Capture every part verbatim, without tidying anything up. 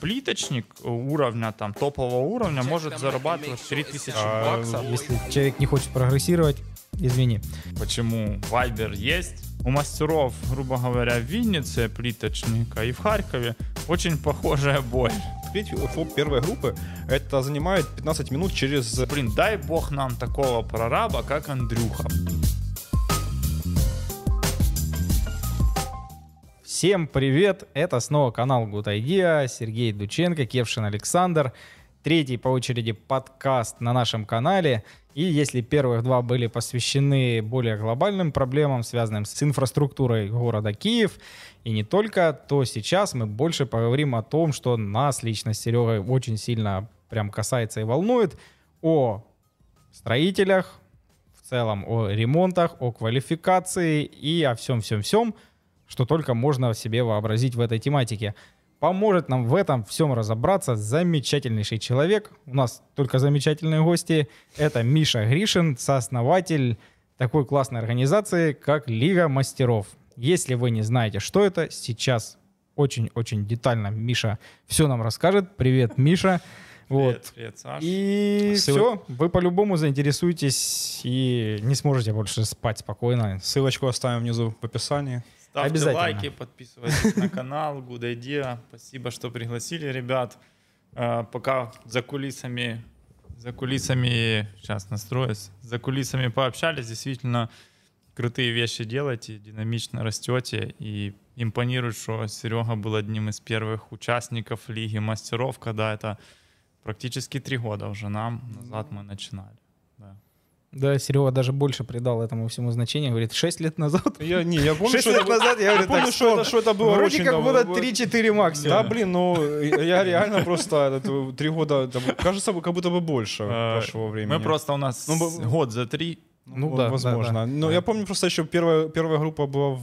Плиточник уровня, там, топового уровня может зарабатывать три тысячи баксов. Если человек не хочет прогрессировать, извини. Почему? Viber есть. У мастеров, грубо говоря, в Виннице плиточника и в Харькове очень похожая боль. Треть флоп первой группы, это занимает пятнадцать минут через... Блин, дай бог нам такого прораба, как Андрюха. Всем привет! Это снова канал Good Idea, Сергей Дученко, Кевшин Александр. Третий по очереди подкаст на нашем канале. И если первых два были посвящены более глобальным проблемам, связанным с инфраструктурой города Киев, и не только, то сейчас мы больше поговорим о том, что нас лично с Серегой очень сильно прям касается и волнует. О строителях, в целом о ремонтах, о квалификации и о всем-всем-всем, что только можно себе вообразить в этой тематике. Поможет нам в этом всем разобраться замечательнейший человек. У нас только замечательные гости. Это Миша Гришин, сооснователь такой классной организации, как Лига Мастеров. Если вы не знаете, что это, сейчас очень-очень детально Миша все нам расскажет. Привет, Миша. Вот. Привет, привет, Саша. И Ссыл... все, вы по-любому заинтересуетесь и не сможете больше спать спокойно. Ссылочку оставим внизу в описании. Ставьте лайки, подписывайтесь на канал Good Idea. Спасибо, что пригласили, ребят. Пока за кулисами, за кулисами, сейчас настроюсь, за кулисами пообщались. Действительно, крутые вещи делаете, динамично растете. И импонирует, что Серега был одним из первых участников Лиги Мастеров, когда это практически три года уже нам назад мы начинали. Да, Серега даже больше придал этому всему значение. Говорит, шесть лет назад. Я, не, я помню, что, лет это, назад, я говорю, помню что, это, что это было. Вроде как давно, было три-четыре максимум. Да, блин, ну я реально просто три года, кажется, как будто бы больше прошло времени. Мы просто у нас ну, год за три. Ну, ну да, возможно. Да, да. Но да. Я помню просто еще первая, первая группа была,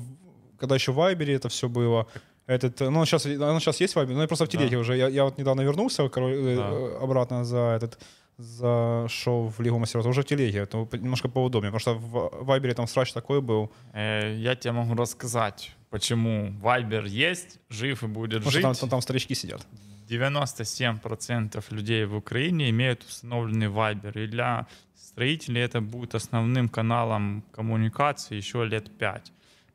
когда еще в Вайбере это все было. Этот, ну, сейчас, ну, сейчас есть Viber, но я просто в телеге да. уже. Я, я вот недавно вернулся король, да. обратно за этот за шоу в Лигу Мастеров. Уже в телеге, немножко поудобнее, потому что в Viber там срач такой был. Э, я тебе могу рассказать, почему Viber есть, жив и будет потому жить. Потому что там, там старички сидят. девяносто семь процентов людей в Украине имеют установленный Viber. И для строителей это будет основным каналом коммуникации еще лет пять.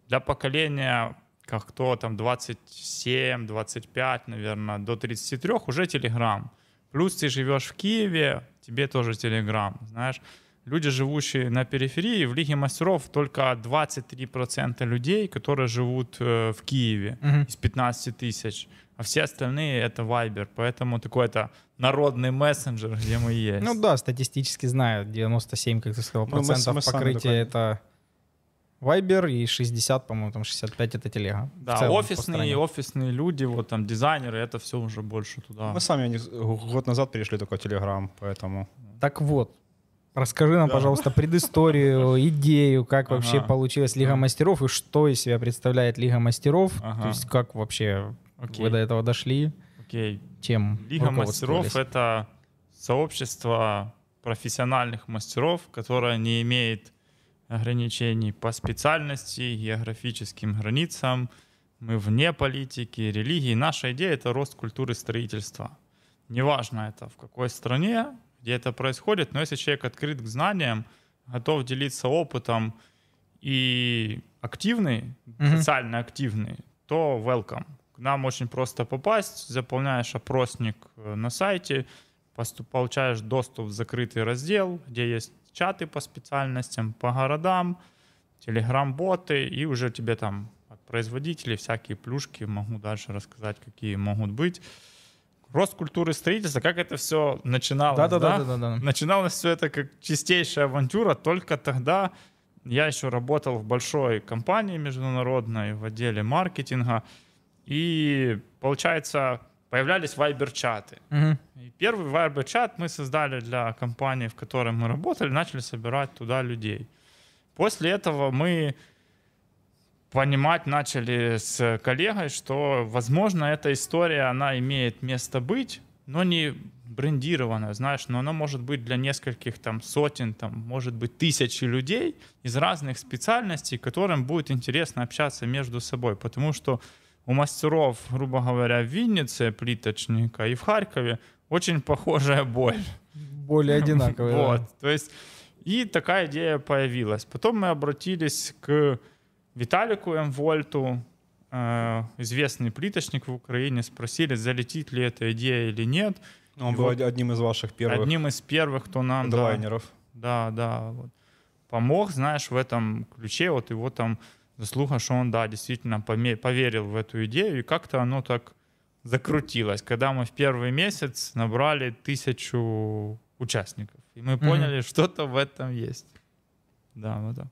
Для поколения... как кто там двадцать семь, двадцать пять, наверное, до тридцати трёх, уже Telegram. Плюс ты живешь в Киеве, тебе тоже Telegram, знаешь. Люди, живущие на периферии, в Лиге Мастеров только двадцать три процента людей, которые живут э, в Киеве mm-hmm. из пятнадцати тысяч, а все остальные — это Viber, поэтому такой-то народный мессенджер, где мы есть. Ну да, статистически знаю, девяносто семь, как ты сказал, процентов ну, покрытия — это... Вайбер и шестьдесят, по-моему, там шестьдесят пять это телега. Да, целом, офисные, офисные люди, вот там дизайнеры, это все уже больше туда. Мы сами год назад перешли только в Telegram, поэтому. Так вот, расскажи нам, да. пожалуйста, предысторию, идею, как ага. вообще получилась Лига Мастеров и что из себя представляет Лига Мастеров, ага. то есть как вообще Окей. вы до этого дошли, Окей. чем Лига Мастеров — это сообщество профессиональных мастеров, которое не имеет ограничений по специальности, географическим границам. Мы вне политики, религии. Наша идея — это рост культуры строительства. Неважно это в какой стране, где это происходит, но если человек открыт к знаниям, готов делиться опытом и активный, mm-hmm. социально активный, то welcome. К нам очень просто попасть. Заполняешь опросник на сайте, получаешь доступ в закрытый раздел, где есть чаты по специальностям, по городам, телеграм-боты, и уже тебе там от производителей всякие плюшки, могу дальше рассказать, какие могут быть. Рост культуры строительства, как это все начиналось, да? да? да, да, да, да. Начиналось все это как чистейшая авантюра, только тогда я еще работал в большой компании международной, в отделе маркетинга, и, получается, появлялись вайбер-чаты. Угу. И первый вайбер-чат мы создали для компании, в которой мы работали, начали собирать туда людей. После этого мы понимать начали с коллегой, что, возможно, эта история, она имеет место быть, но не брендированная, знаешь, но она может быть для нескольких там сотен, там, может быть, тысячи людей из разных специальностей, которым будет интересно общаться между собой, потому что у мастеров, грубо говоря, в Виннице, плиточника, и в Харькове очень похожая боль. Более одинаковая. Вот, то есть, и такая идея появилась. Потом мы обратились к Виталику Эмвольту, известный плиточник в Украине, спросили, залетит ли эта идея или нет. Он и был вот одним из ваших первых. Одним из первых, кто нам... Дедлайнеров. Да, да. Вот, помог, знаешь, в этом ключе, вот его там заслуга, что он, да, действительно поверил в эту идею, и как-то оно так закрутилось, когда мы в первый месяц набрали тысячу участников. И мы поняли, mm-hmm. что-то в этом есть. Да, вот так.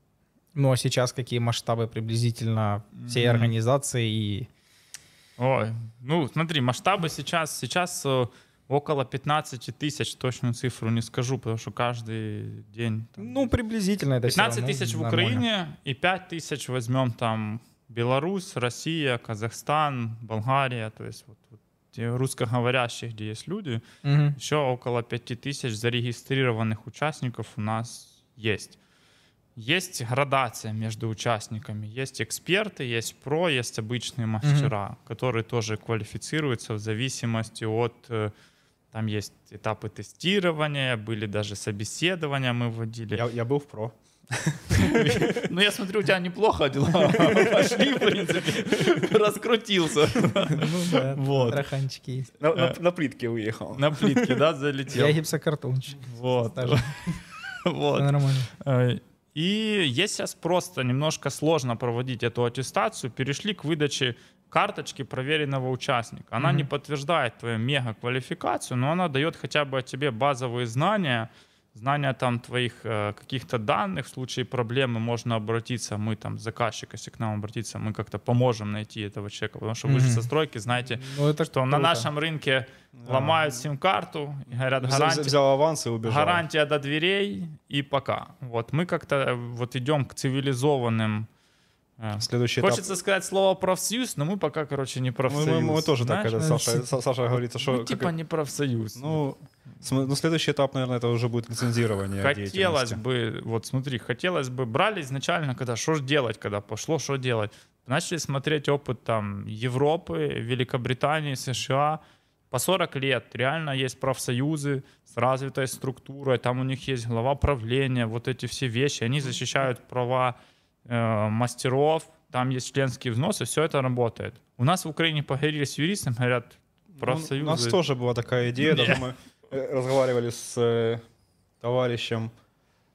Ну, а сейчас какие масштабы приблизительно всей mm-hmm. организации? И... Ой, ну, смотри, масштабы сейчас, сейчас около пятнадцать тысяч, точную цифру не скажу, потому что каждый день... Там, ну, приблизительно это пятнадцать тысяч в Украине и пять тысяч возьмем там Беларусь, Россия, Казахстан, Болгария, то есть вот, вот, русскоговорящих, где есть люди, угу. еще около пять тысяч зарегистрированных участников у нас есть. Есть градация между участниками, есть эксперты, есть про, есть обычные мастера, угу. которые тоже квалифицируются в зависимости от... Там есть этапы тестирования, были даже собеседования мы вводили. Я, я был в про. Ну, я смотрю, у тебя неплохо дела пошли, в принципе, раскрутился. Ну да, бараханчики есть. На плитке уехал. На плитке, да, залетел. Я гипсокартончик. Вот. Нормально. И есть сейчас просто немножко сложно проводить эту аттестацию. Перешли к выдаче карточки проверенного участника. Она не подтверждает твою мега-квалификацию, но она дает хотя бы о тебе базовые знания, знания там твоих э, каких-то данных, в случае проблемы можно обратиться, мы там заказчик, если к нам обратиться, мы как-то поможем найти этого человека, потому что mm-hmm. вы же со стройки знаете, ну, что круто. На нашем рынке yeah. ломают сим-карту, и говорят, гарантия, взял аванс и убежал. Гарантия до дверей и пока. Вот мы как-то вот идем к цивилизованным. Следующий Хочется этап. Сказать слово профсоюз, но мы пока, короче, не профсоюз. Мы, мы, мы тоже знаешь, так, когда Саша, Саша говорит, что... Мы типа как... не профсоюз. Ну, ну, следующий этап, наверное, это уже будет лицензирование. Хотелось бы, вот смотри, хотелось бы, брали изначально, когда что же делать, когда пошло, что делать. Начали смотреть опыт там Европы, Великобритании, США. По сорок лет реально есть профсоюзы с развитой структурой, там у них есть глава правления, вот эти все вещи, они защищают права мастеров, там есть членские взносы, все это работает. У нас в Украине поговорили с юристом, говорят, профсоюзы... Ну, у нас тоже была такая идея, даже мы разговаривали с э, товарищем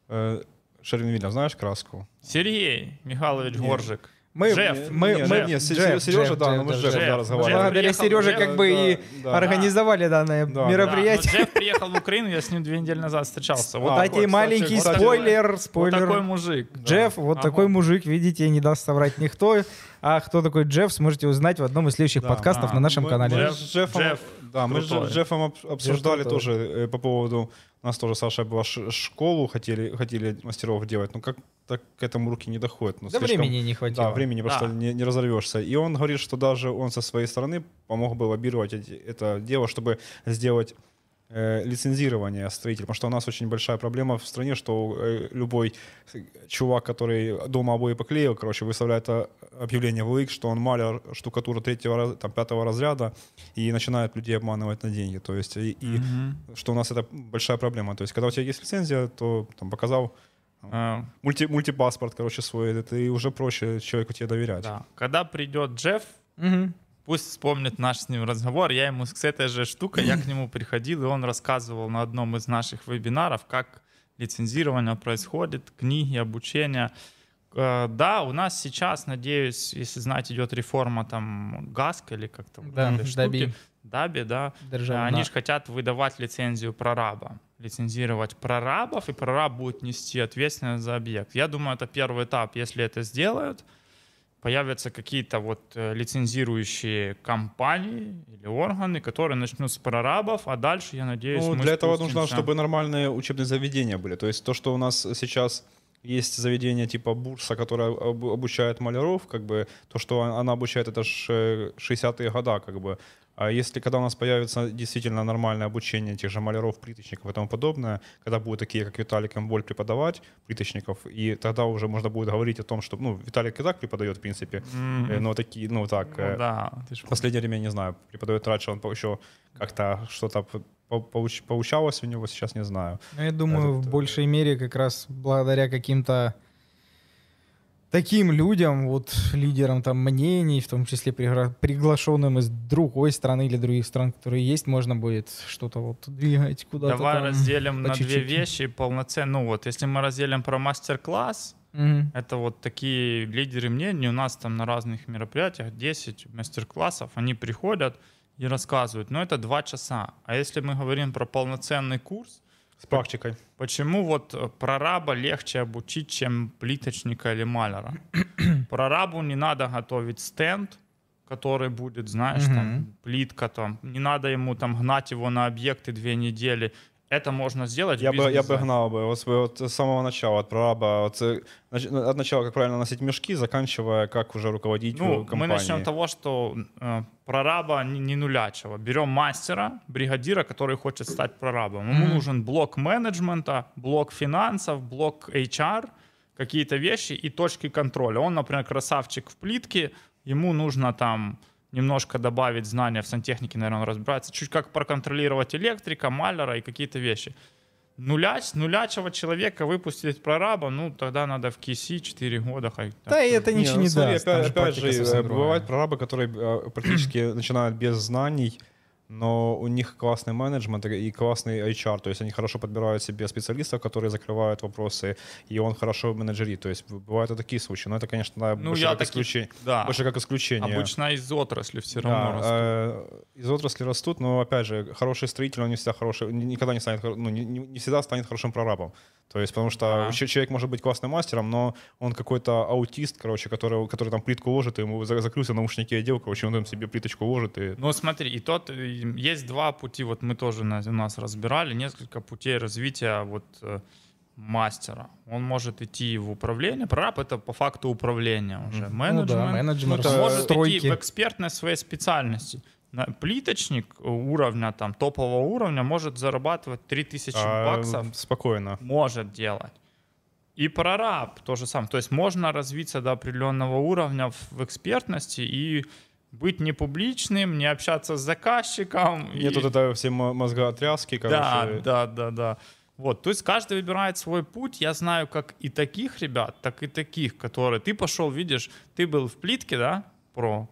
э, Шервин, знаешь краску? Сергей Михайлович Нет. Горжик. Мы, Джефф, мы, Джефф, мы, нет, Джефф, Сережа, Джефф, да, Джефф, мы с Джеффом да, разговаривали. Благодаря Сереже как бы да, и да, организовали да, данное да, мероприятие. Да, Джефф приехал в Украину, я с ним две недели назад встречался. Вот а, такой маленький вот спойлер, спойлер. Вот такой мужик. Джефф, да. вот а такой вот. мужик, видите, не даст соврать никто. А кто такой Джефф, сможете узнать в одном из следующих да, подкастов а, на нашем мы, канале. Мы с Джеффом, Джефф, да, мы с Джеффом обсуждали тоже по поводу... У нас тоже, Саша, была школу, хотели, хотели мастеров делать, но как так к этому руки не доходят. Да слишком, времени не хватило. Да, времени да. просто не, не разорвешься. И он говорит, что даже он со своей стороны помог бы лоббировать это дело, чтобы сделать э, лицензирование строителей. Потому что у нас очень большая проблема в стране, что э, любой чувак, который дома обои поклеил, короче, выставляет объявление в ЛИК, что он маляр, штукатура третьего, там, пятого разряда, и начинает людей обманывать на деньги. То есть, и, и mm-hmm. что у нас это большая проблема. То есть, когда у тебя есть лицензия, то там, показал Uh, мульти, мультипаспорт, короче, свой, это и уже проще человеку тебе доверять. Да. Когда придет Джефф, uh-huh. пусть вспомнит наш с ним разговор. Я ему с этой же штукой, я к нему приходил, и он рассказывал на одном из наших вебинаров, как лицензирование происходит, книги, обучение. Да, у нас сейчас, надеюсь, если знаете, идет реформа там ГАСК или как там, да, ДАБИ. ДАБИ, да. Державна. Они же хотят выдавать лицензию прораба, лицензировать прорабов, и прораб будет нести ответственность за объект. Я думаю, это первый этап. Если это сделают, появятся какие-то вот лицензирующие компании или органы, которые начнут с прорабов, а дальше, я надеюсь, ну, мы для этого нужно, чтобы нормальные учебные заведения были. То есть то, что у нас сейчас... Есть заведение типа Бурса, которое обучает маляров, как бы то, что она обучает, это же шестидесятые годы, как бы. А если когда у нас появится действительно нормальное обучение тех же маляров, плиточников и тому подобное, когда будут такие, как Виталик Эмволь, преподавать плиточников, и тогда уже можно будет говорить о том, что, ну, Виталик и так преподает, в принципе, mm-hmm. но такие, ну, так, ну, да. в последнее время, не знаю, преподает раньше, он еще как-то что-то получалось у него, сейчас не знаю. Я думаю, Этот, в большей мере как раз благодаря каким-то таким людям, вот лидерам там мнений, в том числе приглашенным из другой страны или других стран, которые есть, можно будет что-то вот двигать куда-то. Давай там разделим на чуть-чуть. Две вещи полноценно. Ну вот, если мы разделим про мастер-класс, mm-hmm. это вот такие лидеры мнений. У нас там на разных мероприятиях десять мастер-классов, они приходят и рассказывают. Но это два часа. А если мы говорим про полноценный курс, с практикой. Почему вот прораба легче обучить, чем плиточника или маляра? Прорабу не надо готовить стенд, который будет, знаешь, угу. там, плитка, там, не надо ему там гнать его на объекты две недели. Это можно сделать. Я бы, я бы гнал бы вот, вот, с самого начала от прораба, вот, от начала, как правильно носить мешки, заканчивая, как уже руководить ну, компанией. Мы начнем с того, что э, прораба не, не нулячего. Берем мастера, бригадира, который хочет стать прорабом. Ему mm-hmm. нужен блок менеджмента, блок финансов, блок эйч ар, какие-то вещи и точки контроля. Он, например, красавчик в плитке, ему нужно там... немножко добавить знания в сантехнике, наверное, он разбирается. Чуть как проконтролировать электрика, маляра и какие-то вещи. Нуляч, нулячего человека выпустить прораба, ну, тогда надо в киси четыре года. Хай, да, так, и это не, ничего не, ну, не даст. Опять, опять же, бывают прорабы, которые практически начинают без знаний, но у них классный менеджмент и классный эйч ар, то есть они хорошо подбирают себе специалистов, которые закрывают вопросы, и он хорошо менеджерит, то есть бывают и такие случаи, но это, конечно, ну, больше, как таки, исключение, да. больше как исключение. Обычно из отрасли все да, равно растут. Э, из отрасли растут, но, опять же, хороший строитель, он не всегда хороший, никогда не станет, ну, не, не всегда станет хорошим прорабом, то есть потому что да. человек может быть классным мастером, но он какой-то аутист, короче, который, который там плитку ложит, ему закрылся наушники одел, короче, он там себе плиточку ложит. И... Ну, смотри, и тот... Есть два пути, вот мы тоже у нас разбирали, несколько путей развития вот, э, мастера. Он может идти в управление, прораб — это по факту управление уже, менеджмент, ну, да, менеджмент он может стройки. Идти в экспертной своей специальности. Плиточник уровня, там, топового уровня может зарабатывать три тысячи баксов. А, спокойно. Может делать. И прораб то же самое. То есть можно развиться до определенного уровня в экспертности и... быть не публичным, не общаться с заказчиком. Нет, и... тут это все мозгоотряски, короче. Да, да, да, да. Вот, то есть каждый выбирает свой путь. Я знаю как и таких ребят, так и таких, которые... Ты пошел, видишь, ты был в плитке, да, про?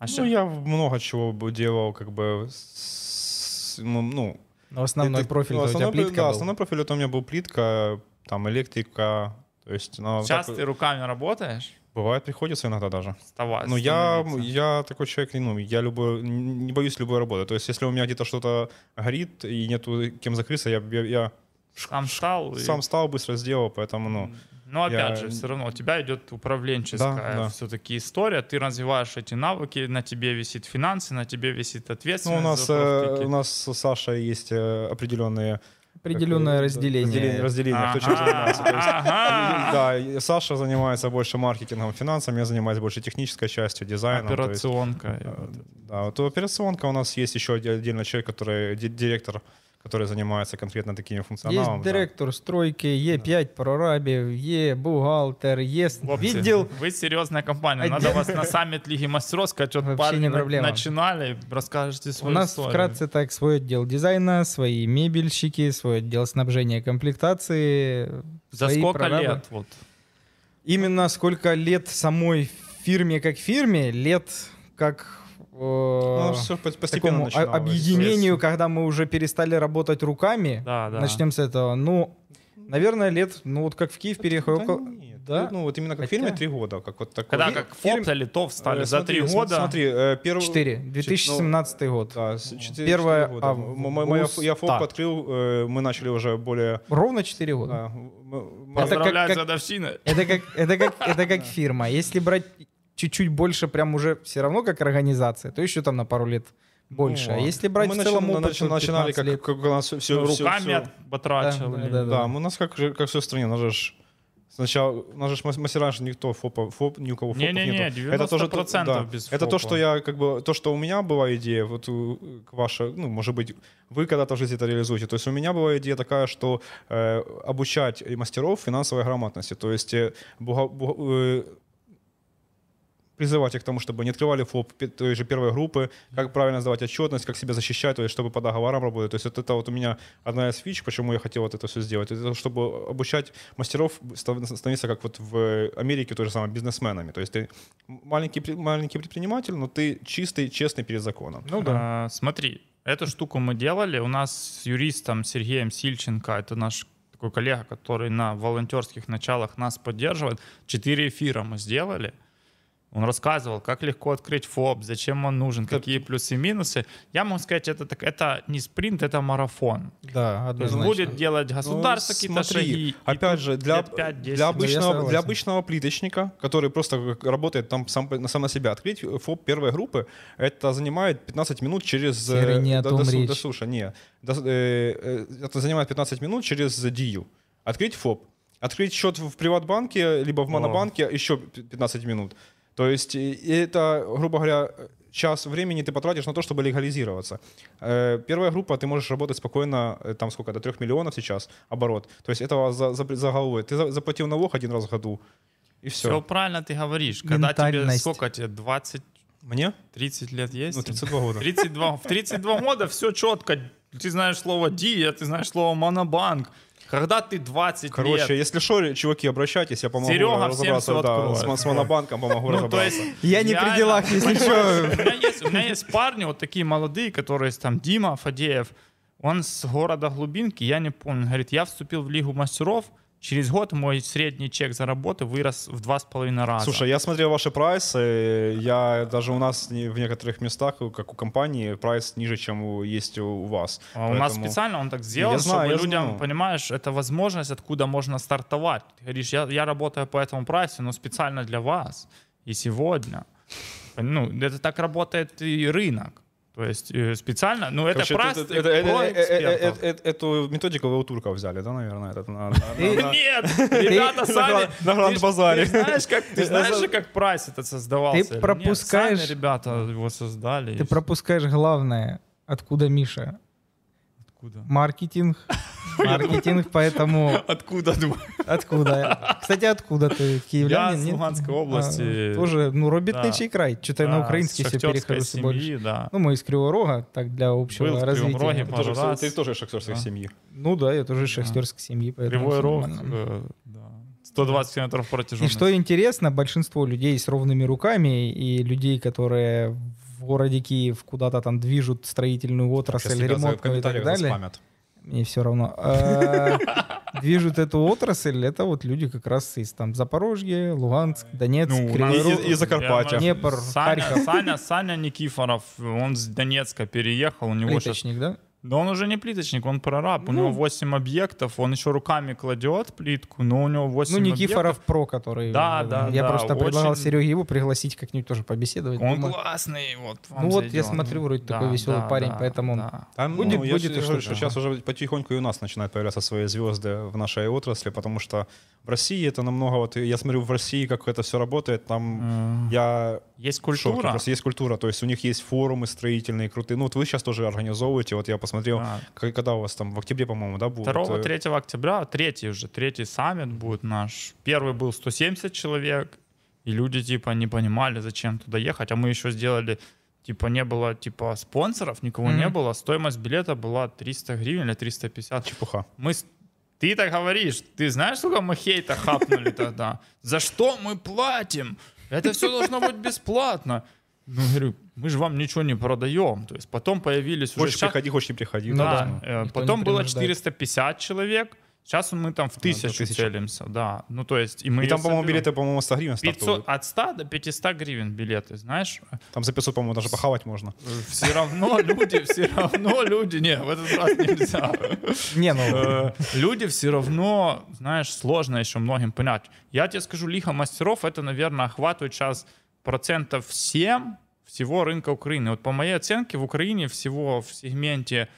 А ну, сейчас... я много чего делал, как бы, с... ну... Но основной это... профиль ну, основной, у тебя плитка да, был? Основной профиль это у меня был плитка, там, электрика. То есть, ну, сейчас так... ты руками работаешь? Бывает, приходится иногда даже. Вставать, но я, я такой человек, ну, я любой, не боюсь любой работы. То есть, если у меня где-то что-то горит и нету кем закрыться, я, я, я сам, стал, сам и... стал, быстро сделал, поэтому... Ну, но опять я... же, все равно у тебя идет управленческая да, да. все-таки история. Ты развиваешь эти навыки, на тебе висит финансы, на тебе висит ответственность. Ну, у, нас, у нас с Сашей есть определенные... Определенное разделение. Разделение, разделение ага, кто чем занимается. То есть, ага. Да, Саша занимается больше маркетингом, финансами, я занимаюсь больше технической частью, дизайном. Операционка. То есть, да, вот операционка у нас есть еще отдельно человек, который директор, который занимается конкретно такими функционалами. Есть директор да. стройки, Е пять прорабів, Е бухгалтер, Е видел. Вы серьезная компания, Один... надо вас на саммит Лиги Мастеров сказать, что парни начинали, расскажете свою историю. У нас историю. Вкратце так, свой отдел дизайна, свои мебельщики, свой отдел снабжения, комплектации. За сколько прорабы. Лет? Вот. Именно сколько лет самой фирме как фирме, лет как... Ну, все постепенно такому объединению, есть. Когда мы уже перестали работать руками, да, да. начнем с этого. Ну, наверное, лет, ну вот как в Киев переехал. Да, нет, да? Ну вот именно как Хотя... в фирме три года. Как вот такой. Когда как фирм... Фопта, Литов стали э, за три года. Смотри, э, первый... четыре. две тысячи семнадцатый ну, год. Да, первое. А, август... Я Фопт открыл, э, мы начали уже более... Ровно четыре года. Да. Поздравляю за годовщину. Это как, это как, это как фирма. Если брать... чуть-чуть больше, прям уже все равно как организация, то еще там на пару лет больше. Ну, а если брать мы в целом опыт, начали, начинали, как, как, как у нас все... Ну, все руками все, все. Батрачили. Да, да, да, да. да, у нас как, как все в стране, у нас же Сначала, у нас же мастера же никто фопа, фоп, ни у кого фопов не, не, нету. Не, девяносто процентов это тоже, да, без это фопа. То, что я, как бы, то, что у меня была идея, вот ваша, ну, может быть, вы когда-то в жизни это реализуете. То есть у меня была идея такая, что э, обучать мастеров финансовой грамотности. То есть э, буга, буга, э, призывать их к тому, чтобы не открывали ФОП той же первой группы, как правильно сдавать отчетность, как себя защищать, то есть чтобы по договорам работать. То есть вот это вот у меня одна из фич, почему я хотел вот это все сделать. Это чтобы обучать мастеров становиться как вот в Америке то же самое бизнесменами. То есть ты маленький, маленький предприниматель, но ты чистый, честный перед законом. Ну да. А, смотри, эту штуку мы делали. У нас с юристом Сергеем Сильченко, это наш такой коллега, который на волонтерских началах нас поддерживает, четыре эфира мы сделали. Он рассказывал, как легко открыть ФОП, зачем он нужен, какие плюсы и минусы. Я могу сказать, это, так, это не спринт, это марафон. Да, будет делать государство, ну, какие-то шаги. Опять же, для, для, обычного, для обычного плиточника, который просто работает там сам, сам на себя, открыть ФОП первой группы, это занимает пятнадцать минут через... Не до, до, до, слушай, не. До, э, это занимает пятнадцать минут через Дию. Открыть ФОП. Открыть счет в Приватбанке, либо в Монобанке О. еще пятнадцать минут. То есть это, грубо говоря, час времени ты потратишь на то, чтобы легализироваться. Первая группа, ты можешь работать спокойно, там сколько, до трех миллионов сейчас оборот. То есть этого за, за, за головой. Ты заплатил налог один раз в году, и все. Все правильно ты говоришь. Когда тебе сколько тебе, двадцать? Мне? тридцать лет есть? Ну, тридцать два года. тридцать два, в тридцать два года все четко. Ты знаешь слово «Дия», ты знаешь слово «Монобанк». Когда ты двадцать Короче, лет... Короче, если что, чуваки, обращайтесь, я помогу Серега разобраться. Да, с, с Монобанком помогу разобраться. Я не при делах, если что. У меня есть парни, вот такие молодые, которые там, Дима Фадеев, он с города Глубинки, я не помню, говорит, я вступил в Лигу Мастеров, через год мой средний чек за работу вырос в два с половиной раза. Слушай, я смотрел ваши прайсы, я даже у нас в некоторых местах, как у компании, прайс ниже, чем есть у вас. А поэтому... У нас специально он так сделал, я чтобы знаю, людям, знаю. Понимаешь, это возможность, откуда можно стартовать. Ты говоришь, я, я работаю по этому прайсу, но специально для вас. И сегодня. Ну, это так работает и рынок. То есть специально, ну это просто эту методику вы у турка взяли, да, наверное? Нет, ребята сами на Гранд-базаре. Ты знаешь, как прайс этот создавался? Ты пропускаешь, сами ребята его создали. Ты пропускаешь главное, откуда Миша? Откуда? Маркетинг. Маркетинг, поэтому... Откуда, думаю? Откуда? Кстати, откуда ты? Киевлянин? Я из Луганской области. А, тоже, ну, робітничий край. Что-то да, на украинский все перехожу больше. Да. Ну, мы из Кривого Рога, так, для общего Был развития. Роге, ты, тоже, ты тоже из шахтерской да. семьи. Ну да, я тоже из шахтерской да. семьи. Кривой Рог, да. сто двадцать километров протяженности. И что интересно, большинство людей с ровными руками и людей, которые в городе Киев куда-то там движут строительную отрасль, ремонтную и так далее. Мне все равно. Движут эту отрасль, это вот люди как раз из там Запорожье, Луганск, Донецк, Кривой Рог. И Закарпатья. Днепр, Харьков. Саня Никифоров, он с Донецка переехал. Плиточник, да? Да он уже не плиточник, он прораб. У него восемь объектов, он еще руками кладет плитку, но у него восемь объектов. Ну, Никифоров про, который... Да, да, Я просто предлагал Сереге его пригласить как-нибудь тоже побеседовать. Он классный, вот. Ну вот, я смотрю, вроде такой веселый парень, поэтому он будет и что-то. Сейчас уже потихоньку и у нас начинают появляться свои звезды в нашей отрасли, потому что в России это намного... Вот я смотрю, в России как это все работает, там я... Есть культура. Просто есть культура, то есть у них есть форумы строительные, крутые. Ну вот вы сейчас тоже организовываете, вот я посмотрел, смотрел, да. Когда у вас там в октябре, по-моему, да, будет? второго-третьего октября, третий уже, третий саммит будет наш. Первый был сто семьдесят человек, и люди типа не понимали, зачем туда ехать, а мы еще сделали, типа не было типа спонсоров, никого mm-hmm. не было, стоимость билета была триста гривен или триста пятьдесят. Чепуха. Мы... Ты так говоришь, ты знаешь, сколько мы хейта хапнули тогда? За что мы платим? Это все должно быть бесплатно. Ну, говорю, мы же вам ничего не продаем. То есть потом появились... Хочешь уже... приходи, хочешь не приходи. Да. Да. Потом было четыреста пятьдесят человек. Сейчас мы там в тысячу да, целимся. Да. Ну, то есть, и мы и там, по-моему, билеты, по-моему, сто гривен стартуют. От ста до пятисот гривен билеты, знаешь. Там за пятьсот, по-моему, даже похавать можно. Все равно люди, все равно люди... Не, в этот раз нельзя. Не, ну... Люди все равно, знаешь, сложно еще многим понять. Я тебе скажу, Лига Мастеров, это, наверное, охватывает сейчас... процентов семь всего рынка Украины. Вот по моей оценке в Украине всего в сегменте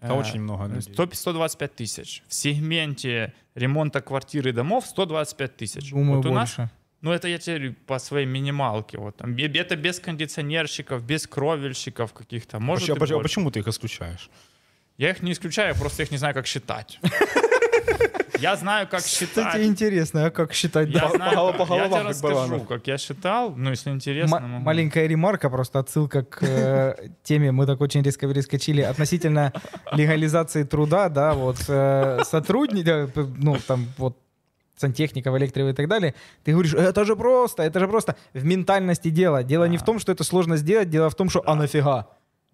Это а, очень много людей. сто двадцать пять тысяч. В сегменте ремонта квартир и домов сто двадцать пять тысяч. Думаю, вот у больше. Нас, ну, это я тебе по своей минималке. Вот, там, это без кондиционерщиков, без кровельщиков каких-то. Может, а почему, а почему ты их исключаешь? Я их не исключаю, я просто их не знаю, как считать. Я знаю, как считать. Кстати, интересно, а как считать? Я, да, знаю, по, по головам, я тебе расскажу, как, как я считал, но ну, если интересно... М- маленькая ремарка, просто отсылка к э, теме, мы так очень резко перескочили, относительно легализации труда, да, вот, э, сотрудники, ну, там, вот, сантехников, электровых и так далее, ты говоришь, это же просто, это же просто. В ментальности дело. Дело а. не в том, что это сложно сделать, дело в том, что, да. а нафига?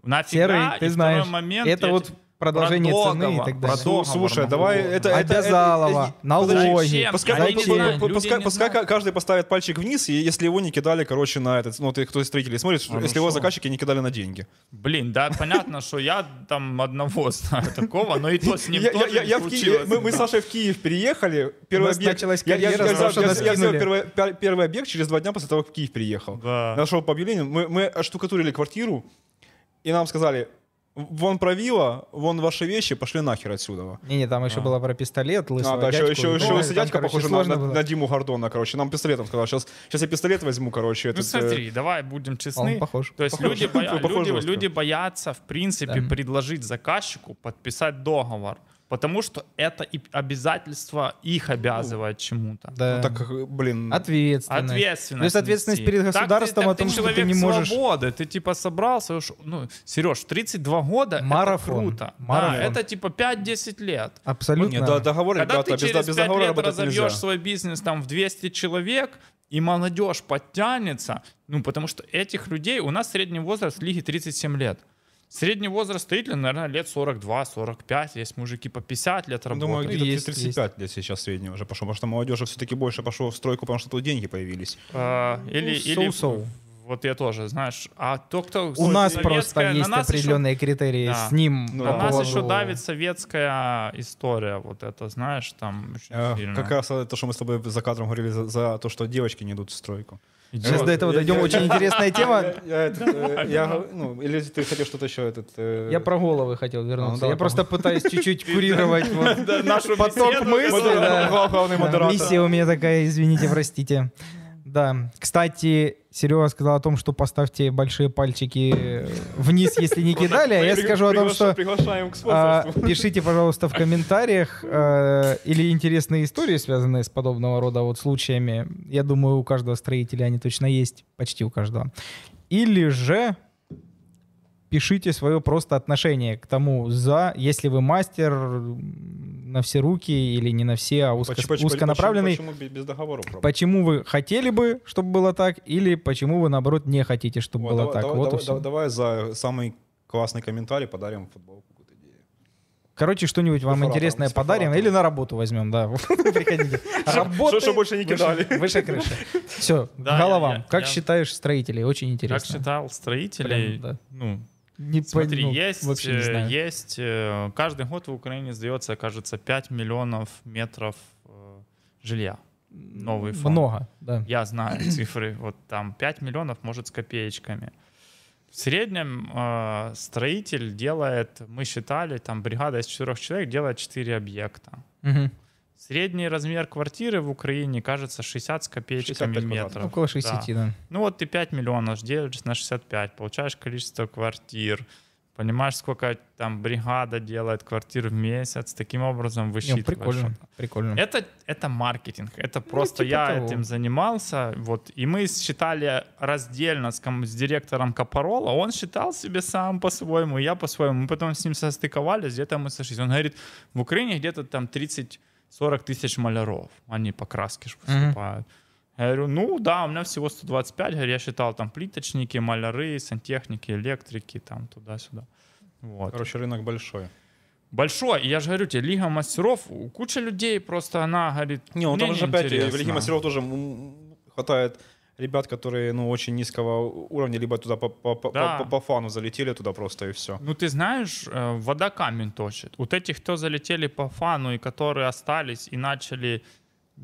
Нафига, Серый, ты знаешь, момент, это вот... Тебе... Продолжение Продогова, цены и так далее. Продогова, Слушай, давай... Это, это, Обязалова, налоги. Пускай каждый поставит пальчик вниз, и если его не кидали, короче, на этот... Ну, ты, кто из строителей смотрит, а если ну его шо? заказчики не кидали на деньги. Блин, да, понятно, что я там одного знаю такого, но и то с ним тоже не случилось. Мы с Сашей в Киев переехали. Я сделал первый объект через два дня после того, как в Киев приехал. Нашел по объявлению. Мы оштукатурили квартиру, и нам сказали... Вон правило, вон ваши вещи, пошли нахер отсюда. Не-не, там еще а. было про пистолет, лысого а, да, дядьку. Еще, еще, еще дядька, похоже, на, на, на Диму Гордона, короче. Нам пистолетом сказал, сейчас, сейчас я пистолет возьму, короче. Этот, ну смотри, э... давай будем честны. Он похож. То есть похож. Люди, боя... люди, люди боятся, в принципе, да. предложить заказчику подписать договор. Потому что это и обязательство их обязывает чему-то. Да. Ну, так, блин. Ответственность. Ответственность. То есть ответственность перед государством так, ты, так о том, ты что ты не можешь... Свободы. Ты типа собрался... Ну, Сереж, тридцать два года Марафон. Это круто. Марафон. Да, это типа пять-десять лет. Абсолютно. Нет, да, договор, когда ребята, ты через без, без пять лет разовьешь нельзя. свой бизнес там в двести человек, и молодежь подтянется, ну потому что этих людей... У нас средний возраст в лиге тридцать семь лет. Средний возраст строителя, наверное, лет сорок два сорок пять. Есть мужики по пятьдесят лет работают. Думаю, где-то есть, тридцать пять есть. Лет сейчас средний уже пошло. Потому что молодежи все-таки больше пошло в стройку, потому что тут деньги появились. А, или, ну, или so-so. Вот я тоже, знаешь. А то, кто... У нас просто есть на определенные еще... критерии да. с ним. Да. На нас еще давит советская история. Вот это, знаешь, там очень а, сильно. Как раз то, что мы с тобой за кадром говорили, за, за то, что девочки не идут в стройку. Сейчас вот, до этого я, дойдем. Я, очень я, интересная я, тема. Я, я, я, ну, или ты хотел что-то еще? Этот, э... Я про головы хотел вернуться. Ну, да, я просто пытаюсь чуть-чуть курировать нашу поток мыслей. Миссия у меня такая, извините, простите. Да. Кстати, Серега сказал о том, что поставьте большие пальчики вниз, если не кидали. А я скажу о том, что пишите, пожалуйста, в комментариях или интересные истории, связанные с подобного рода вот случаями. Я думаю, у каждого строителя они точно есть, почти у каждого. Или же пишите свое просто отношение к тому, за, если вы мастер на все руки или не на все, а узко, почему, узконаправленный. Почему, почему без договора? Почему вы хотели бы, чтобы было так, или почему вы, наоборот, не хотите, чтобы вот, было давай, так? Давай, вот давай, давай за самый классный комментарий подарим футболку. Короче, что-нибудь вам интересное подарим или на работу возьмем, да. Приходите. Работы. Что больше не кидали. Выше крыши. Все, головам. Как считаешь строителей? Очень интересно. Как считал строителей? Ну... Не Смотри, пойду, есть, вообще не знаю. есть, каждый год в Украине сдается, кажется, пять миллионов метров жилья. Новый фонд. Много, да. Я знаю цифры, вот там пять миллионов, может, с копеечками. В среднем э, строитель делает, мы считали, там бригада из четырёх человек делает четыре объекта. Угу. Средний размер квартиры в Украине, кажется, шестьдесят с копеечками метров. Около шестидесяти, да. да. Ну вот ты пять миллионов делишь на шестьдесят пять, получаешь количество квартир, понимаешь, сколько там бригада делает квартир в месяц, таким образом высчитываешь. Не, прикольно, прикольно. Это, это маркетинг, это просто ну, типа я того. этим занимался, вот, и мы считали раздельно с, ком- с директором Капарола, он считал себе сам по-своему, я по-своему, мы потом с ним состыковались, где-то мы сошлись. Он говорит, в Украине где-то там тридцать сорок тысяч маляров, они по краске же выступают. Mm-hmm. Я говорю, ну да, у меня всего сто двадцать пять, я считал там плиточники, маляры, сантехники, электрики, там туда-сюда. Вот. Короче, рынок большой. Большой, и я же говорю тебе, Лига Мастеров, куча людей просто, она говорит, не, ну, мне там же опять в Лиге Мастеров тоже хватает ребят, которые, ну, очень низкого уровня, либо туда по, по, да. по, по, по фану залетели туда просто и все. Ну, ты знаешь, вода камень точит. Вот этих, кто залетели по фану и которые остались и начали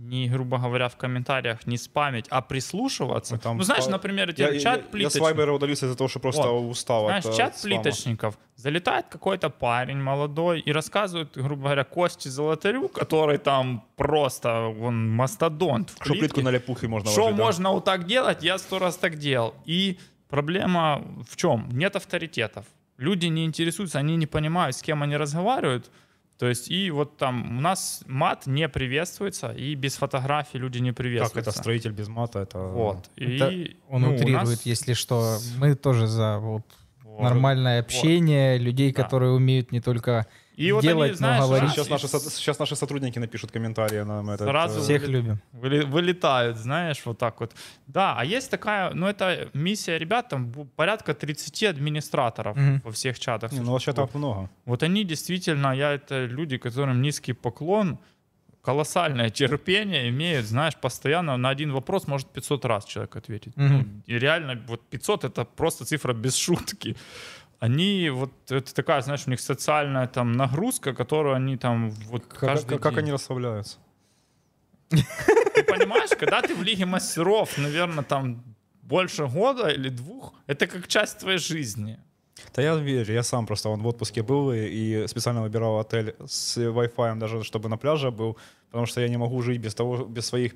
не, грубо говоря, в комментариях не спамить, а прислушиваться. Там, ну, знаешь, например, я, я, чат плиточников. Я с Viber удалился из-за того, что просто вот. устал. Знаешь, от чат спама. Плиточников. Залетает какой-то парень молодой и рассказывает, грубо говоря, Косте Золотарю, который там просто, он мастодонт. Что плитку на лепухе можно Что да? можно вот так делать, я сто раз так делал. И проблема в чем? Нет авторитетов. Люди не интересуются, они не понимают, с кем они разговаривают. То есть, и вот там у нас мат не приветствуется, и без фотографий люди не приветствуются. Как это строитель без мата? Это, вот. это и, он ну, утрирует, нас... если что. Мы тоже за вот, вот. нормальное общение вот. людей, да. которые умеют не только и делать, вот они, знаешь, но говорить. Сейчас наши, сейчас наши сотрудники напишут комментарии нам. Этот, Сразу всех вылет, любим. Вылетают, знаешь, вот так вот. Да, а есть такая, ну это миссия ребят, там порядка тридцати администраторов mm-hmm. во всех чатах. Не, ну вообще там много. Вот они действительно, я это люди, которым низкий поклон, колоссальное терпение имеют, знаешь, постоянно на один вопрос может пятьсот раз человек ответить. Mm-hmm. Ну, и реально, вот пятьсот это просто цифра без шутки. Они вот, это такая, знаешь, у них социальная там нагрузка, которую они там вот как, каждый как, как они расслабляются? Ты понимаешь, когда ты в Лиге Мастеров, наверное, там больше года или двух, это как часть твоей жизни. Да я верю, я сам просто вон, в отпуске был и, и специально выбирал отель с Wi-Fi, даже чтобы на пляже был, потому что я не могу жить без того, без своих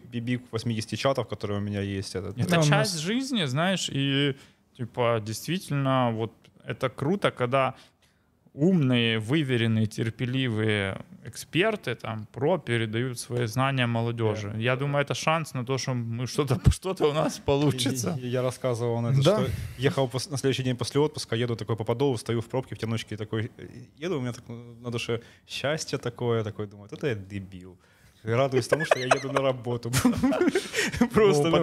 восьмидесяти чатов, которые у меня есть. Это, это да, часть нас... жизни, знаешь, и типа действительно вот это круто, когда умные, выверенные, терпеливые эксперты там, про передают свои знания молодежи. Yeah. Я думаю, это шанс на то, что мы что-то, что-то у нас получится. Я, я рассказывал на это, да? что ехал на следующий день после отпуска, еду такой по Подолу, стою в пробке, в тянучке, такой еду, у меня так на душе счастье такое, такой думаю, это я дебил. Радуюсь тому, что я еду на работу. Просто, ну,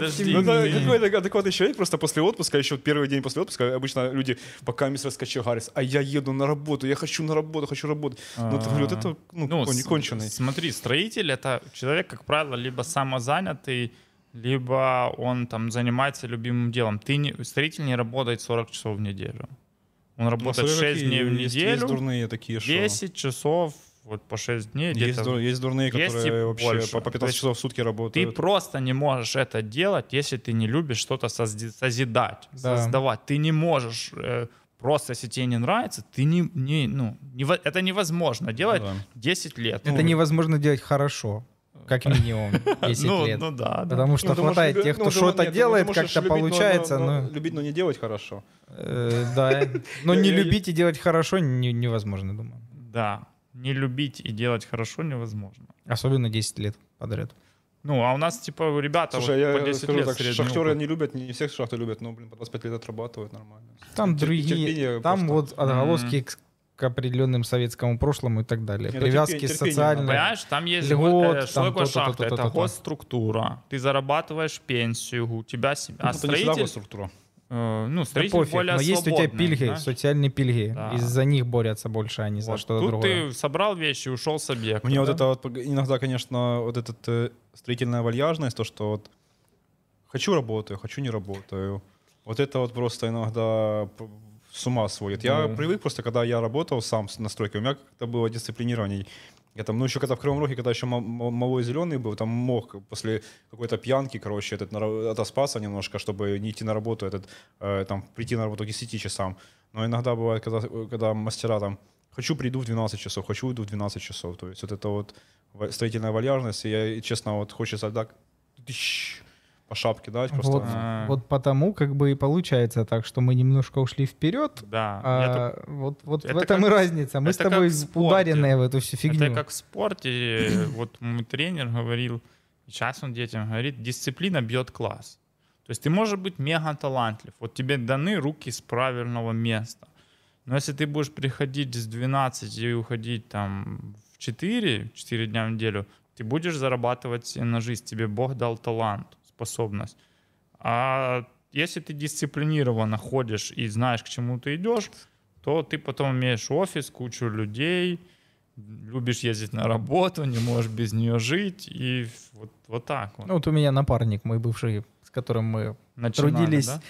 такой человек просто после отпуска, еще первый день после отпуска, обычно люди пока мистер скачегарис, а я еду на работу, я хочу на работу, хочу работать. Ну, ты говоришь, это не конченый. Смотри, строитель — это человек, как правило, либо самозанятый, либо он там занимается любимым делом. Строитель не работает сорок часов в неделю. Он работает шесть дней в неделю, десять часов. Вот по шесть дней. Есть, дур, есть дурные, есть которые вообще больше. По пятнадцать часов в сутки работают. Ты просто не можешь это делать, если ты не любишь что-то созди- созидать, да. создавать. Ты не можешь, э, просто если тебе не нравится, ты не, не, ну, не, это невозможно делать да. десять лет. Это ну, невозможно делать хорошо. Как минимум десять ну, лет. Ну, да, потому да. что ну, хватает можешь, тех, ну, кто что-то нет, делает, как-то любить, получается. Но, но, но... Любить, но не делать хорошо. Э, да. Но не любить и делать хорошо невозможно, думаю. Да. Не любить и делать хорошо невозможно. Особенно десять лет подряд. Ну, а у нас, типа, ребята Слушай, вот, я по десять скажу, лет так, шахтеры не любят, не всех шахты любят, но, блин, по двадцать пять лет отрабатывают нормально. Там другие, там просто... вот отголоски mm-hmm. к, к определенным советскому прошлому и так далее. Нет, Привязки терпение, социальные. Терпение. Понимаешь, там есть льгот, там то-то, шахта, то-то, это госструктура. Ты зарабатываешь пенсию, у тебя семья. Ну, а строитель... госструктура. Ну, строитель да более но есть у тебя пильги, знаешь? Социальные пильги, да. из-за них борются больше, а не вот. за что-то Тут другое. Тут ты собрал вещи и ушел с объекта. Мне да? вот это вот, иногда, конечно, вот эта э, строительная вальяжность, то, что вот хочу работаю, хочу не работаю, вот это вот просто иногда с ума сводит. Я mm. привык просто, когда я работал сам на стройке, у меня как-то было дисциплинирование. Я там, ну еще когда в Кривом Роге, когда еще малой зеленый был, там мог после какой-то пьянки, короче, этот, отоспаться немножко, чтобы не идти на работу, этот, э, там, прийти на работу к десяти часам. Но иногда бывает, когда, когда мастера там, хочу приду в двенадцать часов, хочу уйду в двенадцать часов. То есть вот это вот строительная вальяжность, и я, честно, вот хочется так по шапке дать. Просто. Вот, вот потому как бы и получается так, что мы немножко ушли вперед. Да. А это, вот вот это в этом и разница. Мы с тобой ударенные в эту всю фигню. Это как в спорте. Вот мой тренер говорил, сейчас он детям говорит, дисциплина бьет класс. То есть ты можешь быть мега талантлив. Вот тебе даны руки с правильного места. Но если ты будешь приходить с двенадцати и уходить там в четыре, четыре дня в неделю, ты будешь зарабатывать на жизнь. Тебе Бог дал талант. Способность. А если ты дисциплинированно ходишь и знаешь, к чему ты идешь, то ты потом имеешь офис, кучу людей, любишь ездить на работу, не можешь без нее жить, и вот, вот так вот. Ну, вот у меня напарник, мой бывший, с которым мы Начинали, трудились да?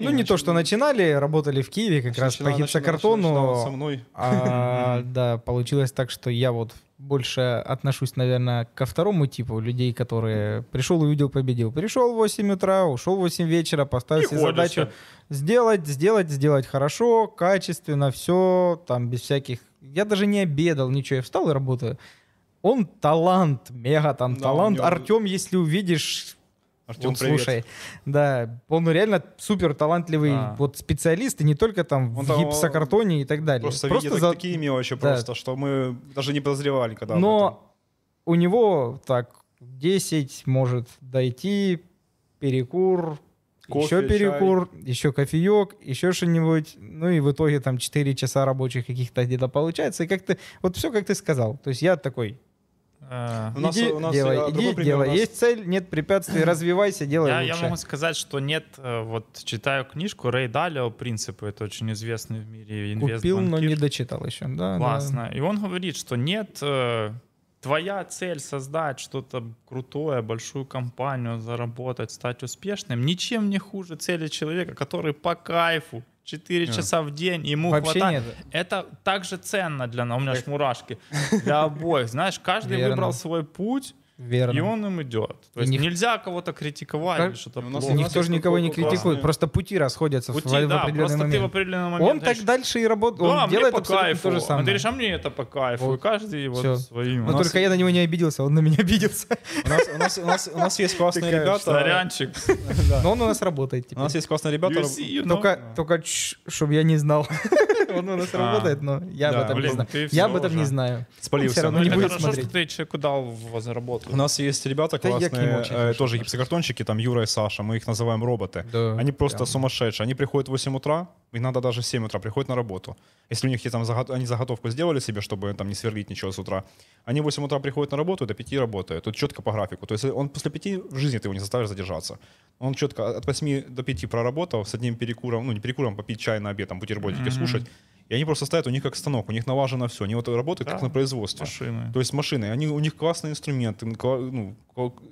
Ну, не то, что начинали, работали в Киеве как раз по гипсокартону. Да, получилось так, что я вот больше отношусь, наверное, ко второму типу людей, которые пришел, увидел, победил. Пришел в восемь утра, ушел в восемь вечера, поставил себе задачу сделать, сделать, сделать хорошо, качественно, все, там, без всяких... Я даже не обедал, ничего, я встал и работаю. Он талант, мега там талант. Артем, если увидишь... Артем, вот, слушай, да, он реально супер талантливый а. вот специалист, и не только там он в там, гипсокартоне и так далее. Просто, просто видя за... так, такие мелочи да. просто, что мы даже не подозревали, когда. Но у него так десять может дойти, перекур, кофе, еще перекур, чай. Еще кофеек, еще что-нибудь, ну и в итоге там четыре часа рабочих каких-то где-то получается, и как ты, вот все, как ты сказал, то есть я такой... А, у нас, иди, у нас делай, а, иди, делай. У нас... Есть цель, нет препятствий, развивайся, делай я, лучше. Я могу сказать, что нет, вот читаю книжку Рэй Далио «Принципы», это очень известный в мире инвестор. Купил, банкир. но не дочитал еще. Да, Классно. Да. И он говорит, что нет, твоя цель создать что-то крутое, большую компанию, заработать, стать успешным, ничем не хуже цели человека, который по кайфу. четыре часа в день, ему Вообще хватает. Нет. Это также ценно для нас. У меня аж мурашки. Для обоих. Знаешь, каждый Верно. выбрал свой путь, Верно. и он им идет. То есть них... нельзя кого-то критиковать. Как... Что-то у нас у никто же никого не критикует. Да. Просто пути расходятся пути, в, да, в определенный момент. Ты в определенный момент. Он так дальше и работает. Да, он делает по кайфу. То же самое. Ты говоришь, а мне это по кайфу. Вот. Каждый вот своим. Но нас... только я на него не обиделся, он на меня обиделся. У нас есть классные ребята. Но он у нас работает. У нас есть классные ребята. Только, чтобы я не знал. Он у нас работает, но я об этом не знаю. Спалился. Это хорошо, что ты человеку дал заработать. У нас есть ребята классные, э, тоже гипсокартонщики, там Юра и Саша, мы их называем роботы. Да, они просто прям. сумасшедшие. Они приходят в восемь утра, иногда даже в семь утра приходят на работу. Если у них есть, там, заготов... они заготовку сделали себе, чтобы там не сверлить ничего с утра. Они в восемь утра приходят на работу и до пяти работают. Тут четко по графику. То есть он после пяти в жизни ты его не заставишь задержаться. Он четко от восьми до пяти проработал с одним перекуром, ну не перекуром, попить чай на обед, там бутербродики mm-hmm. слушать. И они просто ставят, у них как станок, у них налажено все, они вот работают да, как на производстве. Машины. То есть машины, они, у них классные инструменты, ну,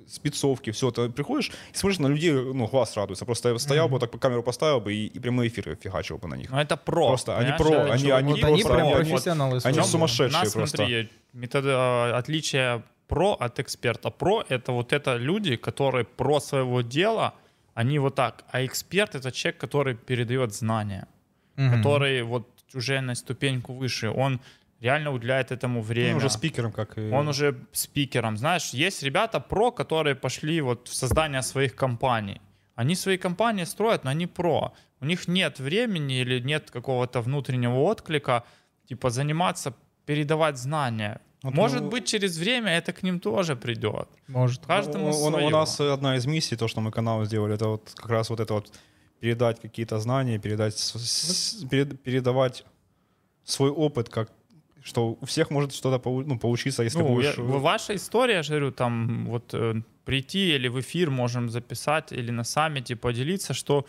спецовки, все. Ты приходишь и смотришь на людей, ну, глаз радуется. Просто стоял mm-hmm. бы, так по камеру поставил бы и, и прямой эфир фигачил бы на них. Но это про. Просто, они про, они, они, они, они просто, прям профессионалы. Они, они сумасшедшие нас, просто. Смотри, метода, отличие про от эксперта. Про — это вот это люди, которые про своего дела, они вот так. А эксперт — это человек, который передает знания, mm-hmm. который вот уже на ступеньку выше, он реально уделяет этому время. Он уже спикером как и... Он уже спикером. Знаешь, есть ребята про, которые пошли вот в создание своих компаний. Они свои компании строят, но они про. У них нет времени или нет какого-то внутреннего отклика, типа заниматься, передавать знания. Вот Может мы... быть, через время это к ним тоже придет. Может. Каждому у, у, у нас одна из миссий, то, что мы канал сделали, это вот как раз вот это вот передать какие-то знания, передать, перед, передавать свой опыт, как, что у всех может что-то по, ну, получиться, если ну, будешь... Я, ваша история, я же говорю, там, вот, э, прийти или в эфир можем записать, или на саммите поделиться, что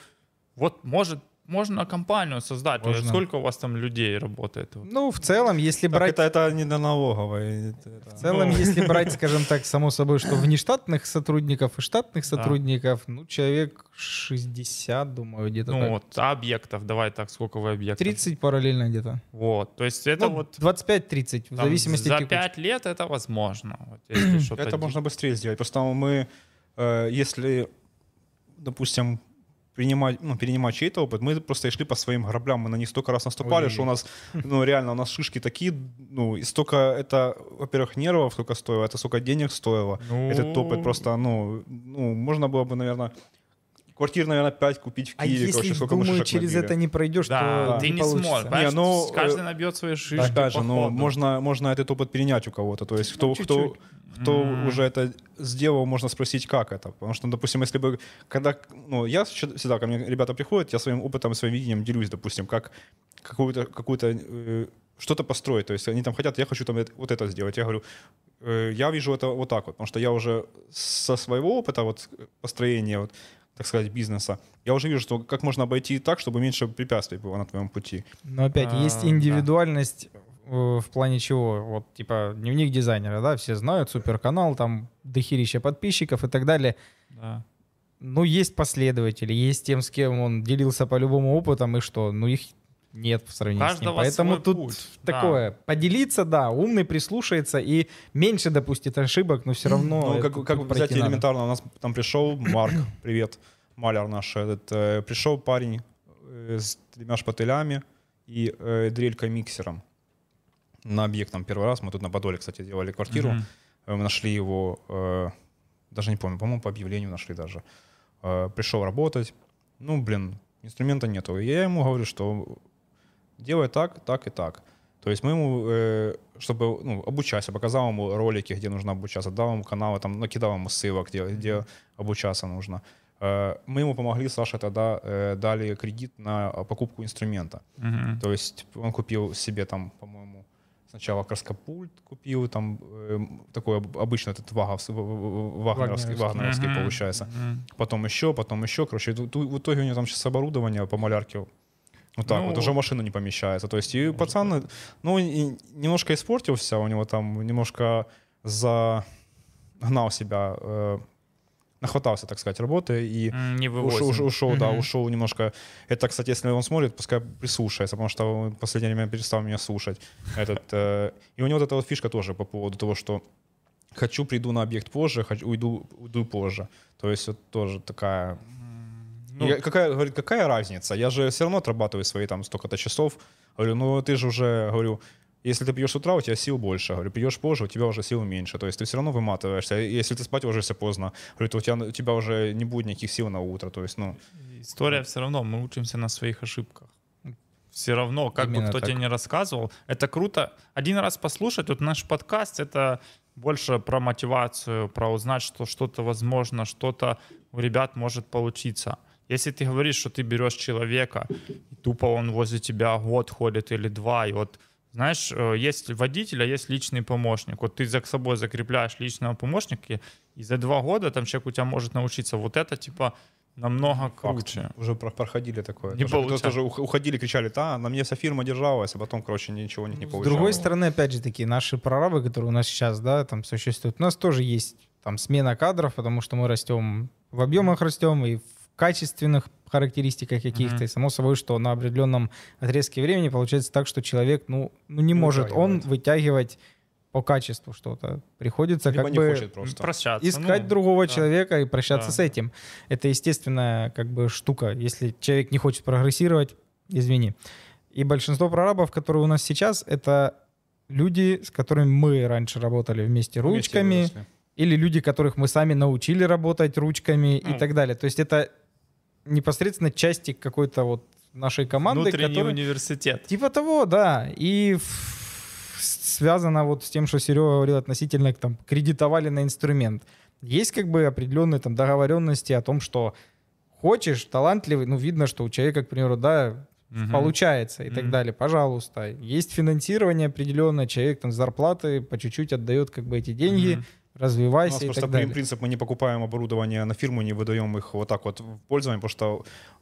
вот может, можно компанию создать. Можно. Есть, сколько у вас там людей работает? Ну, в целом, если так брать... Это, это не до налоговой. Это... В целом, ну. если брать, скажем так, само собой, что внештатных сотрудников и штатных сотрудников, да. ну, человек... шестьдесят, думаю, где-то ну, так. Вот, объектов, давай так, сколько вы объектов? тридцать параллельно где-то. Вот, то есть это ну, вот... двадцать пять тридцать, в зависимости... За пять лет это возможно. Вот, если что-то это можно быстрее сделать, просто мы, э, если, допустим, принимать, ну, перенимать чей-то опыт, мы просто шли по своим граблям, мы на них столько раз наступали, Ой. что у нас, ну, реально, у нас шишки такие, ну, и столько это, во-первых, нервов сколько стоило, это сколько денег стоило, ну... этот опыт просто, ну, ну, можно было бы, наверное... Квартир, наверное, пять купить в Киеве. А если, короче, думаю, через набили. это не пройдешь, да, то ты не, не сможешь. Не, ну, каждый набьет свои шишки. Да, же, но можно, можно этот опыт перенять у кого-то. То есть кто, ну, кто, кто mm. уже это сделал, можно спросить, как это. Потому что, допустим, если бы... когда, ну, я всегда, ко мне ребята приходят, я своим опытом, своим видением делюсь, допустим, как какую-то... какую-то э, что-то построить, то есть они там хотят, я хочу там вот это сделать, я говорю, э, я вижу это вот так вот, потому что я уже со своего опыта вот, построения, вот, так сказать, бизнеса, я уже вижу, что как можно обойти так, чтобы меньше препятствий было на твоем пути. Но опять, а, есть индивидуальность да. в плане чего, вот типа дневник дизайнера, да, все знают, суперканал, там дохерища подписчиков и так далее. Да. Ну, есть последователи, есть тем, с кем он делился по любому опытам, и что? Ну, их нет в сравнении с ним. Поэтому тут путь. Такое. Да. Поделиться, да, умный прислушается и меньше допустит ошибок, но все равно... Ну, как, как взять элементарно, у нас там пришел Марк, привет, маляр наш, этот, пришел парень с тремя шпателями и э, дрелькой-миксером на объект там первый раз. Мы тут на Подоле, кстати, делали квартиру. Mm-hmm. Мы нашли его, э, даже не помню, по-моему, по объявлению нашли даже. Э, пришел работать. Ну, блин, инструмента нету. И я ему говорю, что делай так, так и так. То есть мы ему, э, чтобы ну, обучаться, показал ему ролики, где нужно обучаться, дал ему каналы, там, накидал ему ссылок, где, где обучаться нужно. Мы ему помогли, Саша тогда э, дали кредит на покупку инструмента. Uh-huh. То есть он купил себе там, по-моему, сначала краскопульт купил, там э, такой обычный этот вагов, вагнеровский, вагнеровский uh-huh. получается. Uh-huh. Потом еще, потом еще. Короче, в итоге у него там сейчас оборудование по малярке. Вот так ну, вот, уже машина не помещается. То есть и пацан, ну, и немножко испортился, у него там немножко загнал себя... Э, нахватался, так сказать, работы и ушел, ушел, ушел, mm-hmm. да, ушел немножко. Это, кстати, если он смотрит, пускай прислушается, потому что он в последнее время перестал меня слушать. Этот, э, и у него вот эта вот фишка тоже по поводу того, что хочу, приду на объект позже, хочу, уйду, уйду позже. То есть вот тоже такая... Ну, я, какая, говорит, какая разница? Я же все равно отрабатываю свои там столько-то часов. Говорю, ну ты же уже, говорю, если ты пьешь с утра, у тебя сил больше. Говорю, пьешь позже, у тебя уже сил меньше. То есть ты все равно выматываешься. Если ты спать ложишься поздно, говорю, то у тебя, у тебя уже не будет никаких сил на утро. То есть, ну... История все равно. Мы учимся на своих ошибках. Все равно, как Именно бы кто так. тебе не рассказывал. Это круто. Один раз послушать. Вот наш подкаст — это больше про мотивацию, про узнать, что что-то возможно, что-то у ребят может получиться. Если ты говоришь, что ты берешь человека, тупо он возле тебя год ходит или два, и вот знаешь, есть водитель, а есть личный помощник. Вот ты за собой закрепляешь личного помощника, и за два года там человек у тебя может научиться. Вот это типа намного круче. Факт. Уже проходили такое. Не кто-то же уходили, кричали, да, на мне вся фирма держалась, а потом, короче, ничего у них не получалось. С другой стороны, опять же таки, наши прорабы, которые у нас сейчас, да, там существуют, у нас тоже есть там смена кадров, потому что мы растем, в объемах растем и в качественных характеристиках каких-то, mm-hmm. и само собой, что на определенном отрезке времени получается так, что человек, ну, ну не может он вытягивать по качеству что-то. Приходится либо как бы искать ну, другого да. человека и прощаться да. с этим. Это естественная как бы штука. Если человек не хочет прогрессировать, извини. И большинство прорабов, которые у нас сейчас, это люди, с которыми мы раньше работали вместе ручками, вместе или люди, которых мы сами научили работать ручками mm. и так далее. То есть это непосредственно части какой-то вот нашей команды. Внутренний который, университет. Типа того, да. И в... связано вот с тем, что Серега говорил относительно, там, кредитовали на инструмент. Есть как бы определенные там договоренности о том, что хочешь, талантливый, ну видно, что у человека, к примеру, да, угу. получается и угу. так далее. Пожалуйста. Есть финансирование определенное, человек там с зарплаты по чуть-чуть отдает как бы эти деньги, угу. развивайся и так далее. У нас просто принцип, мы не покупаем оборудование на фирму, не выдаем их вот так вот в пользование, потому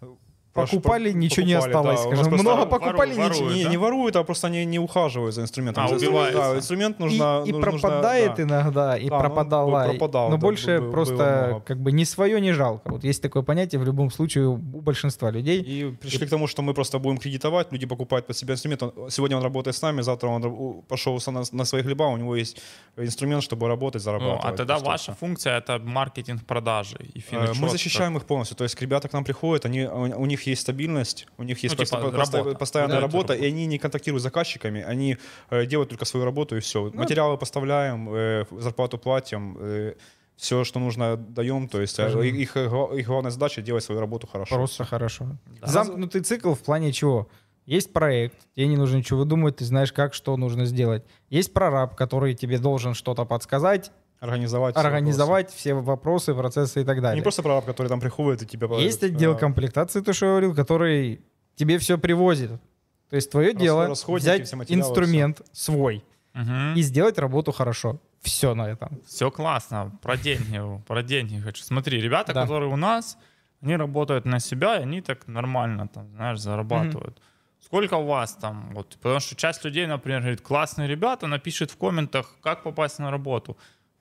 что... Покупали, прош... ничего покупали, не осталось, да, скажем. Много покупали, воруют, ничего, да? не, не воруют, а просто не, не ухаживают за инструментом. А, убивают. Да, инструмент нужно... И, и нужно, пропадает нужно, да. иногда, и да, пропадала. Ну, пропадал, но да, больше был, просто было. Как бы ни свое, ни жалко. Вот есть такое понятие в любом случае у большинства людей. И пришли и... к тому, что мы просто будем кредитовать, люди покупают под себя инструмент. Сегодня он работает с нами, завтра он пошел на свои хлеба, у него есть инструмент, чтобы работать, зарабатывать. Ну, а тогда просто. Ваша функция — это маркетинг продажи. И мы защищаем их полностью. То есть ребята к нам приходят, они... У них есть стабильность, у них есть ну, просто, типа, работа. постоянная да, работа, и они не контактируют с заказчиками, они э, делают только свою работу и все. Ну, материалы поставляем, э, зарплату платим, э, все, что нужно, даем. То есть э, их, их главная задача — делать свою работу хорошо. Просто хорошо. Да. Замкнутый цикл в плане чего? Есть проект, тебе не нужно ничего выдумывать, ты знаешь, как, что нужно сделать. Есть прораб, который тебе должен что-то подсказать, Организовать, организовать все, вопросы. все вопросы, процессы и так далее. Не просто прораб, который там приходит и тебя... Есть положит, отдел а... комплектации, то, что я говорил, который тебе все привозит. То есть твое Рас, дело взять инструмент все. свой угу. и сделать работу хорошо. Все на этом. Все классно. Про деньги, про деньги хочу. Смотри, ребята, да. которые у нас, они работают на себя, и они так нормально там, знаешь, зарабатывают. Угу. Сколько у вас там? Вот, потому что часть людей, например, говорит, классные ребята, напишет в комментах, как попасть на работу.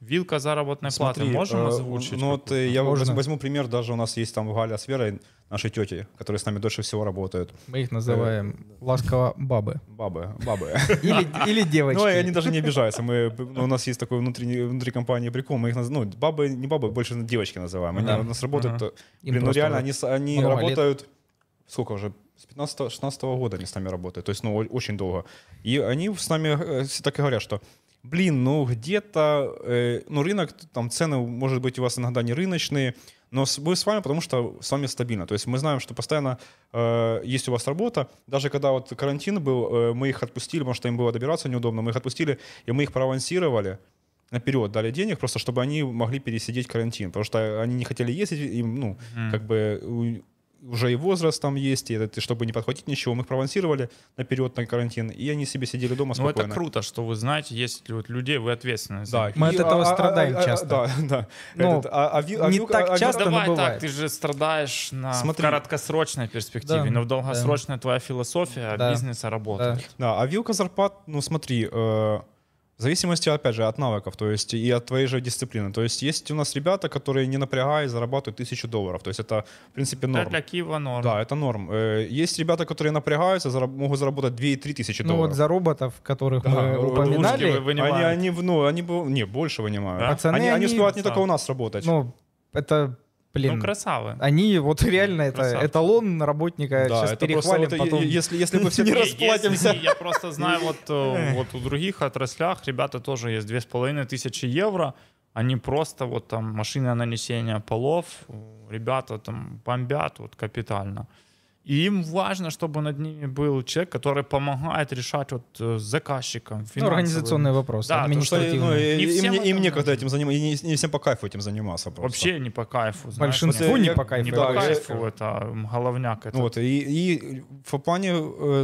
Вилка заработной Смотри, платы можем озвучить? Ну, вот, я Можно. возьму пример, даже у нас есть там Галя с Верой, наши тети, которые с нами дольше всего работают. Мы их называем э, ласково бабы. Бабы, бабы. Или, или девочки. Ну, они даже не обижаются. Мы, у нас есть такой внутренний, внутри компании прикол, мы их называем, ну, бабы, не бабы, больше девочки называем. Они да. у нас работают, ага. блин, ну реально, они, они работают, лет. сколько уже, с пятнадцатого-шестнадцатого года они с нами работают, то есть, ну, очень долго. И они с нами все так и говорят, что блин, ну где-то, э, ну рынок, там цены, может быть, у вас иногда не рыночные, но с, мы с вами, потому что с вами стабильно. То есть мы знаем, что постоянно э, есть у вас работа. Даже когда вот карантин был, э, мы их отпустили, потому что им было добираться неудобно, мы их отпустили, и мы их проавансировали наперед, дали денег, просто чтобы они могли пересидеть карантин, потому что они не хотели ездить, им, ну, mm. как бы... уже и возраст там есть, и это, чтобы не подхватить ничего, мы их провансировали наперед на карантин, и они себе сидели дома спокойно. Ну это круто, что вы знаете, есть вот людей, вы ответственны. Да. Мы и, от этого а, страдаем а, часто. Да, да. Ну, Этот, а, а, а, не а, так а, часто, а, давай, но бывает. Так, ты же страдаешь на в краткосрочной перспективе, да. но в долгосрочной да. твоя философия да. бизнеса работает. Да. да, а вилка зарплат, ну смотри, э, в зависимости, опять же, от навыков, то есть и от твоей же дисциплины. То есть есть у нас ребята, которые не напрягая зарабатывают тысячу долларов. То есть это, в принципе, норм. Это для Киева норм. Да, это норм. Есть ребята, которые напрягаются, зараб- могут заработать две и три тысячи долларов. Ну вот за роботов, которых да, мы упоминали, они, они, ну, они не, больше вынимают. Да? Пацаны, они, они успевают не только у нас работать. Ну, это... Блин, ну, красавы. Они вот реально красавцы. Это эталон работника. Да, сейчас перехвалим просто, потом. Если, если мы все не расплатимся. Если, я просто знаю, вот, вот у других отраслях ребята тоже есть две с половиной тысячи евро. Они просто вот там машина нанесения полов, ребята там бомбят вот капитально. И им важно, чтобы над ними был человек, который помогает решать вот заказчикам ну, организационные вопросы, да, административные. И ну, им, им некогда этим заниматься, не, не всем по кайфу этим заниматься. Просто. Вообще не по кайфу. Знаешь, большинству не, не по кайфу. Не по кайфу, это головняк. Этот. Вот, и, и в плане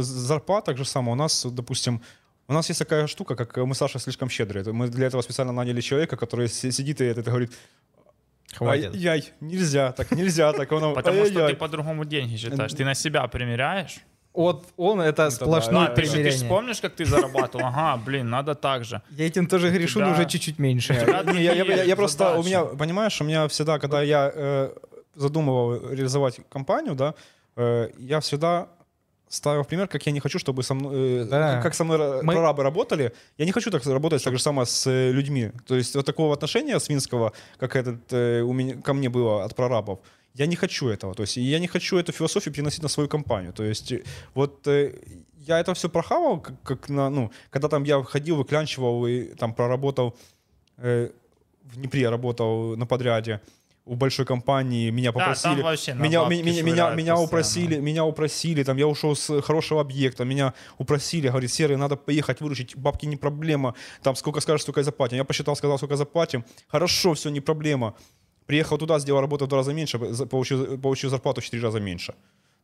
зарплат так же самое. У нас, допустим, у нас есть такая штука, как мы, Саша, слишком щедрые. Мы для этого специально наняли человека, который сидит и это говорит... Хватит. Ай-яй, нельзя так, нельзя так. Оно, потому что ты по-другому деньги считаешь. Ты на себя примеряешь. Вот он, это, это сплошное да, примерение. Ты же вспомнишь, как ты зарабатывал? Ага, блин, надо так же. Я этим тоже грешу, но уже чуть-чуть меньше. Я просто, у меня, понимаешь, у меня всегда, когда я задумывал реализовать компанию, я всегда... ставил пример, как я не хочу, чтобы со мной, да. как со мной Мы... прорабы работали. Я не хочу так работать так же само с людьми. То есть вот такого отношения свинского, как этот, у меня, ко мне было от прорабов, я не хочу этого. То есть я не хочу эту философию переносить на свою компанию. То есть вот я это все прохавал, как, как на, ну, когда там я ходил, выклянчивал и там проработал, э, в Днепре работал на подряде. У большой компании меня попросили, да, меня, меня, меня, меня упросили, меня упросили, там я ушел с хорошего объекта, меня упросили, говорит, Серый, надо поехать выручить, бабки не проблема, там сколько скажешь, столько и заплатим. Я посчитал, сказал, сколько заплатим, хорошо, все, не проблема. Приехал туда, сделал работу в два раза меньше, получил, получил зарплату в четыре раза меньше.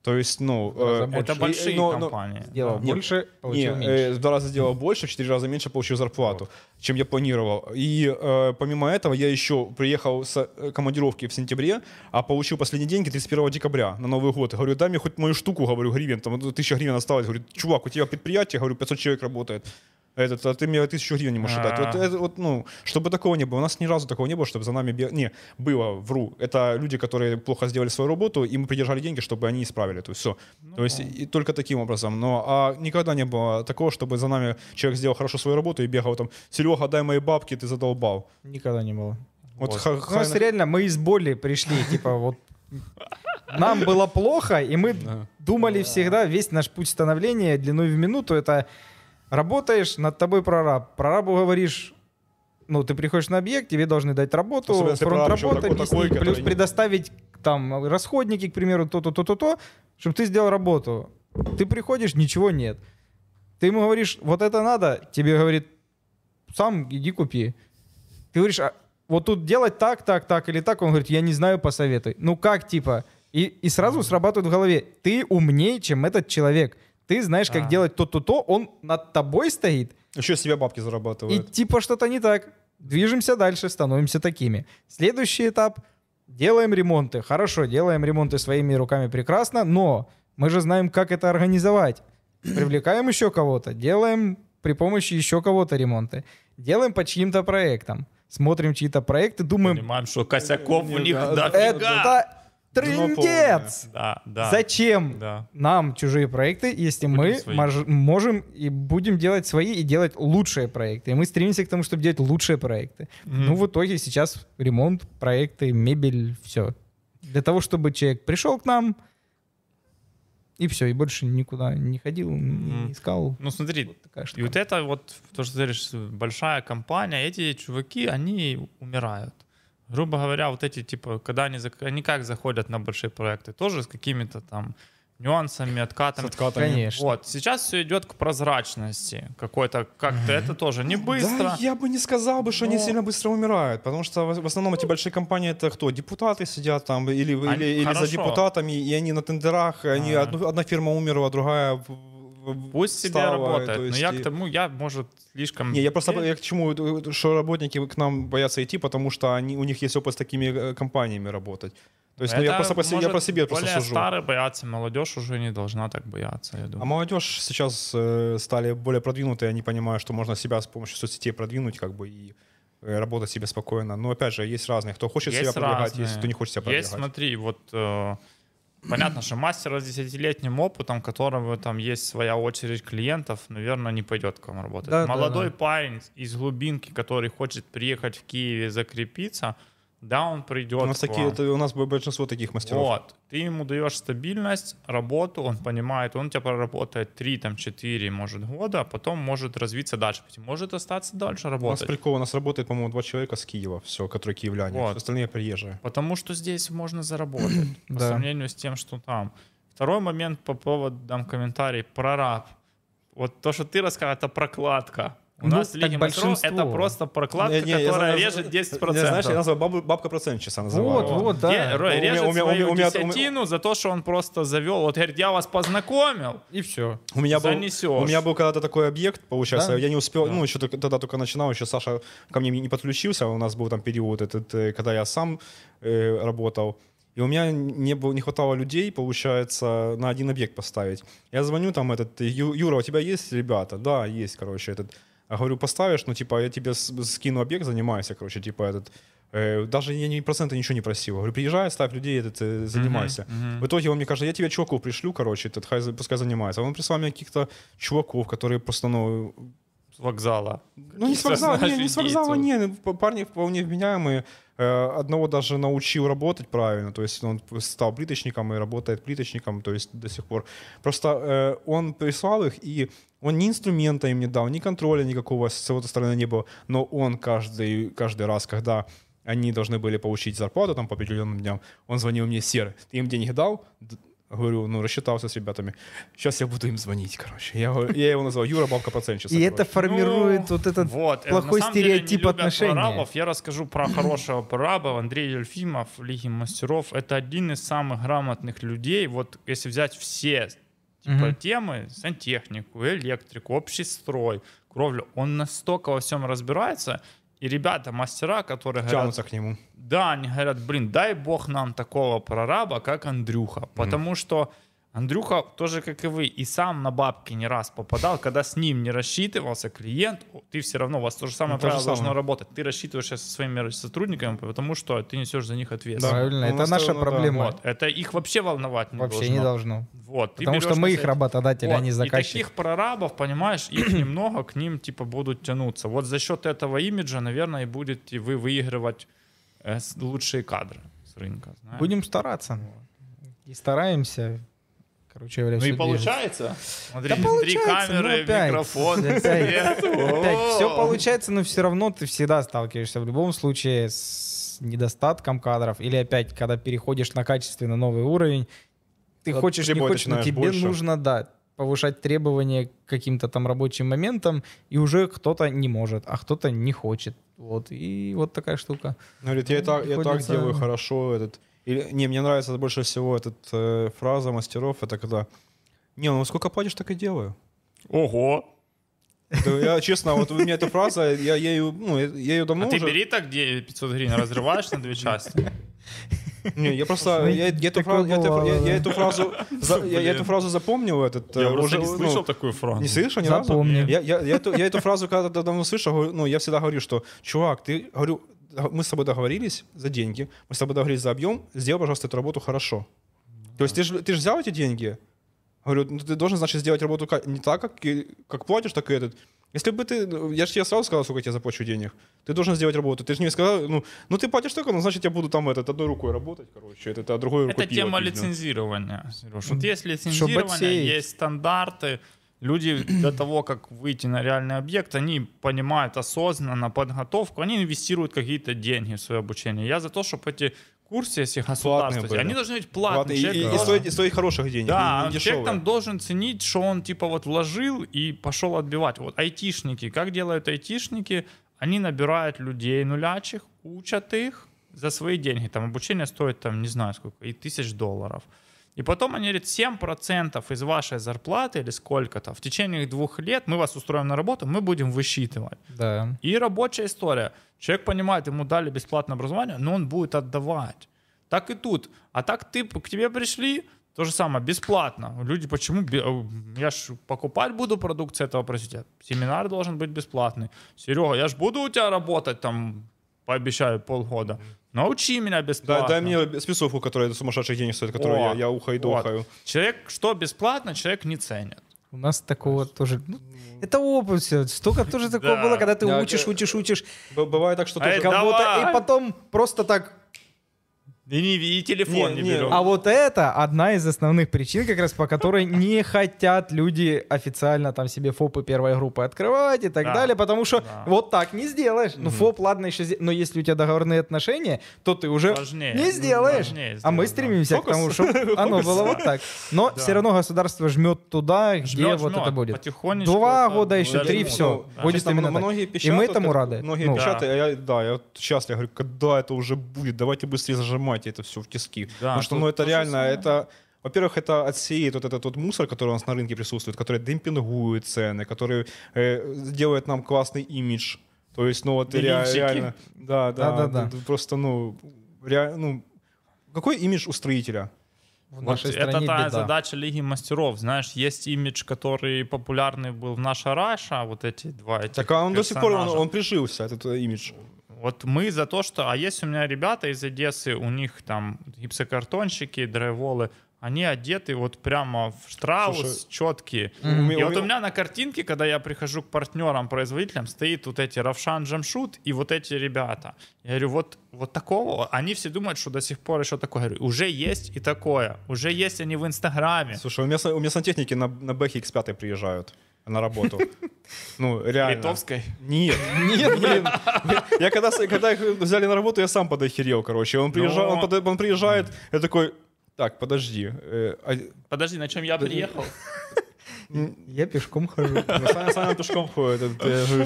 То есть, ну... Э, это э, большие э, но, компании. Сделал да. больше, нет, получил нет, меньше. Э, в два раза сделал больше, в четыре раза меньше получил зарплату, вот. чем я планировал. И э, помимо этого я еще приехал с командировки в сентябре, а получил последние деньги тридцать первого декабря на Новый год. Говорю, дай мне хоть мою штуку, говорю, гривен, там тысяча гривен осталось. Говорю, чувак, у тебя предприятие, говорю, пятьсот человек работает. Этот, а ты мне тысячу гривен не можешь дать. Вот, это, вот, ну, чтобы такого не было. У нас ни разу такого не было, чтобы за нами... Бе... Не, было, вру. Это люди, которые плохо сделали свою работу, и мы придержали деньги, чтобы они исправили. То есть все. Ну, то есть да. и только таким образом. Но а никогда не было такого, чтобы за нами человек сделал хорошо свою работу и бегал там, Серега, дай мои бабки, ты задолбал. Никогда не было. Вот. Вот. Х- х- х- реально, мы из боли пришли, типа вот... Нам было плохо, и мы думали всегда, весь наш путь становления длиной в минуту, это... Работаешь, над тобой прораб. Прорабу говоришь, ну, ты приходишь на объект, тебе должны дать работу, фронт работы, объяснить, такой, плюс предоставить там расходники, к примеру, то-то-то-то-то, чтобы ты сделал работу. Ты приходишь, ничего нет. Ты ему говоришь, вот это надо, тебе говорит, сам иди купи. Ты говоришь, а вот тут делать так, так, так или так, он говорит, я не знаю, посоветуй. Ну как, типа? И, и сразу срабатывает в голове, ты умнее, чем этот человек. Ты знаешь, как а. делать то-то-то, он над тобой стоит. Еще себе бабки зарабатывает. И типа что-то не так. Движемся дальше, становимся такими. Следующий этап. Делаем ремонты. Хорошо, делаем ремонты своими руками прекрасно, но мы же знаем, как это организовать. Привлекаем еще кого-то, делаем при помощи еще кого-то ремонты. Делаем по чьим-то проектам. смотрим чьи-то проекты, думаем... Понимаем, что косяков у них дофига. Трындец! Да, да, зачем да. нам чужие проекты, если будем мы мож- можем и будем делать свои и делать лучшие проекты? И мы стремимся к тому, чтобы делать лучшие проекты. Mm-hmm. Ну, в итоге сейчас ремонт, проекты, мебель, все. Для того, чтобы человек пришел к нам, и все, и больше никуда не ходил, mm-hmm. не искал. Ну, смотри, вот такая штука. И вот это вот, то, что ты говоришь, большая компания, эти чуваки, они умирают. Грубо говоря, вот эти, типа, когда они, они как заходят на большие проекты, тоже с какими-то там нюансами, откатами. С откатами. Конечно. Вот, сейчас все идет к прозрачности какой-то, как-то mm-hmm. это тоже не быстро. Да, я бы не сказал бы, что но... они сильно быстро умирают, потому что в основном эти большие компании, это кто? Депутаты сидят там, или, они... или, или за депутатами, и они на тендерах, они, а... одну, одна фирма умерла, другая... Пусть себе работает, есть, но я и... к тому, я, может, слишком... Не, я просто я к чему, что работники к нам боятся идти, потому что они, у них есть опыт с такими компаниями работать. То есть, ну, я просто по себе, я про себе просто сужу. Старые боятся, молодежь уже не должна так бояться, я думаю. А молодежь сейчас э, стали более продвинутые, они понимают, что можно себя с помощью соцсетей продвинуть, как бы, и работать себе спокойно. Но, опять же, есть разные, кто хочет есть себя продвигать, разные. Есть кто не хочет себя продвигать. Есть, смотри, вот... Э, понятно, что мастер с десятилетним опытом, которого там есть своя очередь клиентов, наверное, не пойдет к вам работать. Да, молодой да, да. парень из глубинки, который хочет приехать в Киев и закрепиться, да, он придет у нас к такие, вам. Это, у нас большинство таких мастеров. Вот. Ты ему даешь стабильность, работу, он понимает, он у тебя проработает три-четыре, может, года, а потом может развиться дальше, может остаться дальше работать. У нас прикол, у нас работает, по-моему, два человека с Киева, все, которые киевляне, вот. Остальные приезжие. Потому что здесь можно заработать, по да. сравнению с тем, что там. Второй момент по поводу комментариев про раб. Вот то, что ты рассказал, это прокладка. У ну, нас Лиги Мастеров — это просто прокладка, не, не, которая я, режет десять процентов. Не, знаешь, я назвал бабу, бабка процентчица называла. Вот, вот, да. Е, Рой, режет у меня, свою у меня, десятину у меня... за то, что он просто завел. Вот, говорит, я вас познакомил, и все. У меня занесешь. Был, у меня был когда-то такой объект, получается, да? Я не успел, да. ну, еще тогда только начинал, еще Саша ко мне не подключился, у нас был там период этот, когда я сам э, работал. И у меня не, было, не хватало людей, получается, на один объект поставить. Я звоню, там, этот, Юра, у тебя есть ребята? Да, есть, короче, этот. Я говорю, поставишь, ну, типа, я тебе скину объект, занимайся, короче, типа, этот. Э, даже я ни процента ничего не просил. Я говорю, приезжай, ставь людей, этот, э, занимайся. Uh-huh, uh-huh. В итоге он мне кажется, я тебе чуваков пришлю, короче, этот, хай, пускай занимается. А он прислал мне каких-то чуваков, которые просто, ну... С вокзала. Ну, не с вокзала, не, не с вокзала, не. Парни вполне вменяемые. Одного даже научил работать правильно, то есть он стал плиточником и работает плиточником, то есть до сих пор. Просто э, он прислал их, и он ни инструмента им не дал, ни контроля никакого с его стороны не было, но он каждый, каждый раз, когда они должны были получить зарплату там, по определенным дням, он звонил мне: Серый, ты им денег дал? Говорю, ну, рассчитался с ребятами. Сейчас я буду им звонить, короче. Я, я его назвал Юра, бабка процентчица. И короче. Это формирует ну, вот этот вот, плохой стереотип отношений. Прорабов. Я расскажу про хорошего прораба. Андрей Ельфимов, Лиги Мастеров. Это один из самых грамотных людей. Вот если взять все типа, угу. темы, сантехнику, электрику, общий строй, кровлю. Он настолько во всем разбирается. И ребята, мастера, которые говорят... Тянутся к нему. Да, они говорят, блин, дай бог нам такого прораба, как Андрюха. Потому mm. что Андрюха, тоже как и вы, и сам на бабки не раз попадал. Когда с ним не рассчитывался клиент, ты все равно, у вас то же самое ну, правило же должно самое. Работать. Ты рассчитываешься со своими сотрудниками, потому что ты несешь за них ответственность. Да, правильно, это наша ну, проблема. Вот. Это их вообще волновать не вообще должно. Вообще не должно. Вот. Потому что мы их работодатели, вот. А не заказчики. И таких прорабов, понимаешь, их немного, к ним типа будут тянуться. Вот за счет этого имиджа, наверное, и будете вы выигрывать лучшие кадры с рынка. Знаешь? Будем стараться. И стараемся. Короче, говоря, ну и получается. Смотри, да три камеры, опять, микрофон. Опять, опять. Все получается, но все равно ты всегда сталкиваешься в любом случае с недостатком кадров. Или опять, когда переходишь на качественно новый уровень, ты вот хочешь, не хочешь, но тебе больше. Нужно да, повышать требования к каким-то там рабочим моментам, и уже кто-то не может, а кто-то не хочет. Вот. И вот такая штука. Ну, говорит, я, ну, я, я так делаю хорошо этот... Или, не, мне нравится больше всего эта э, фраза мастеров, это когда «Не, ну сколько платишь, так и делаю». Ого! Это, я, честно, вот у меня эта фраза, я, я, ее, ну, я, я ее давно а уже... А ты бери так пятьсот гривен, разрываешь на две части. Не, я просто я, я, эту, фразу, я, я, я эту фразу за, я, я эту фразу запомнил. Этот, я уже не слышал ну, такую фразу. Не слышал ни разу? Я, я, я, эту, я эту фразу когда-то давно слышал, ну, я всегда говорю, что чувак, ты, говорю, мы с тобой договорились за деньги, мы с тобой договорились за объем, сделай, пожалуйста, эту работу хорошо. То есть ты же ты ж взял эти деньги, говорю, ну, ты должен, значит, сделать работу не так, как, как платишь, так и этот. Если бы ты, я же тебе сразу сказал, сколько я тебе заплачу денег, ты должен сделать работу. Ты же мне сказал, ну, ну ты платишь только, ну значит я буду там этот, одной рукой работать, короче, этот, а другой рукой. Это тема лицензирования, Сереж. Вот есть лицензирование, есть стандарты. Люди до того, как выйти на реальный объект, они понимают осознанно подготовку, они инвестируют какие-то деньги в свое обучение. Я за то, чтобы эти курсы, если государство, были, они должны быть платные. Человек, и, и, да. и, стоить, и стоить хороших денег. Да, человек там должен ценить, что он типа вот вложил и пошел отбивать. Вот айтишники, как делают айтишники, они набирают людей нулячих, учат их за свои деньги. Там обучение стоит, там не знаю сколько, и тысяч долларов. И потом они говорят, семь процентов из вашей зарплаты или сколько-то, в течение двух лет мы вас устроим на работу, мы будем высчитывать. Да. И рабочая история. Человек понимает, ему дали бесплатное образование, но он будет отдавать. Так и тут. А так ты, к тебе пришли, то же самое, бесплатно. Люди почему? Я ж покупать буду продукцию этого производителя. Семинар должен быть бесплатный. Серега, я ж буду у тебя работать там, пообещаю, полгода. Научи меня бесплатно. Да, дай мне спецовку, которая сумасшедших денег стоит, которую я, я ухаю и дохаю. Вот. Человек, что бесплатно, человек не ценит. У нас такого тоже... Ну, это опыт все. Столько тоже такого было, когда ты учишь, учишь, учишь. Бывает так, что ты кого-то... И потом просто так... И, не, и телефон не, не берем. А вот это одна из основных причин, как раз по которой не хотят люди официально там себе ФОПы первой группы открывать и так да. далее, потому что да. вот так не сделаешь. Mm-hmm. Ну ФОП, ладно, еще сделаешь. Но если у тебя договорные отношения, то ты уже важнее. Не сделаешь. Важнее сделать, а мы стремимся да. к тому, чтобы оно было вот так. Но да. все равно государство жмет туда, где жмет, вот жмет. Это будет. Два года, еще три, все. Да. Будет там многие печаты, и мы этому рады. Многие ну. печаты, да. Я, да, я сейчас я говорю, когда это уже будет, давайте быстрее зажимать это все в тиски. Да, потому что ну, это реально, это, во-первых, это отсеет вот этот вот мусор, который у нас на рынке присутствует, который демпингует цены, который э, делает нам классный имидж. То есть, ну вот ре- реально... Да, да, да, да, да. Просто, ну, реально... Ну, какой имидж у строителя? В вот это беда. Та задача Лиги Мастеров. Знаешь, есть имидж, который популярный был в наша Раша, вот эти два этих так а он персонажа. До сих пор, он, он прижился, этот имидж. Вот мы за то, что... А есть у меня ребята из Одессы, у них там гипсокартонщики, драйволы, они одеты вот прямо в штраус, слушай, четкие. М- и м- вот м- у меня на картинке, когда я прихожу к партнерам-производителям, стоит вот эти Равшан Джамшут и вот эти ребята. Я говорю, вот, вот такого... Они все думают, что до сих пор еще такое. Я говорю, уже есть и такое. Уже есть они в Инстаграме. Слушай, у меня, у меня сантехники на, на Бэхе икс пять приезжают. На работу. Ну, реально. Литовской? Нет. Нет, блин. Я когда, когда их взяли на работу, я сам подохерел, короче. Он, приезжал, он, под, он приезжает, я такой, так, подожди. Э, а... Подожди, на чем я приехал? Я пешком хожу. Саня пешком ходит.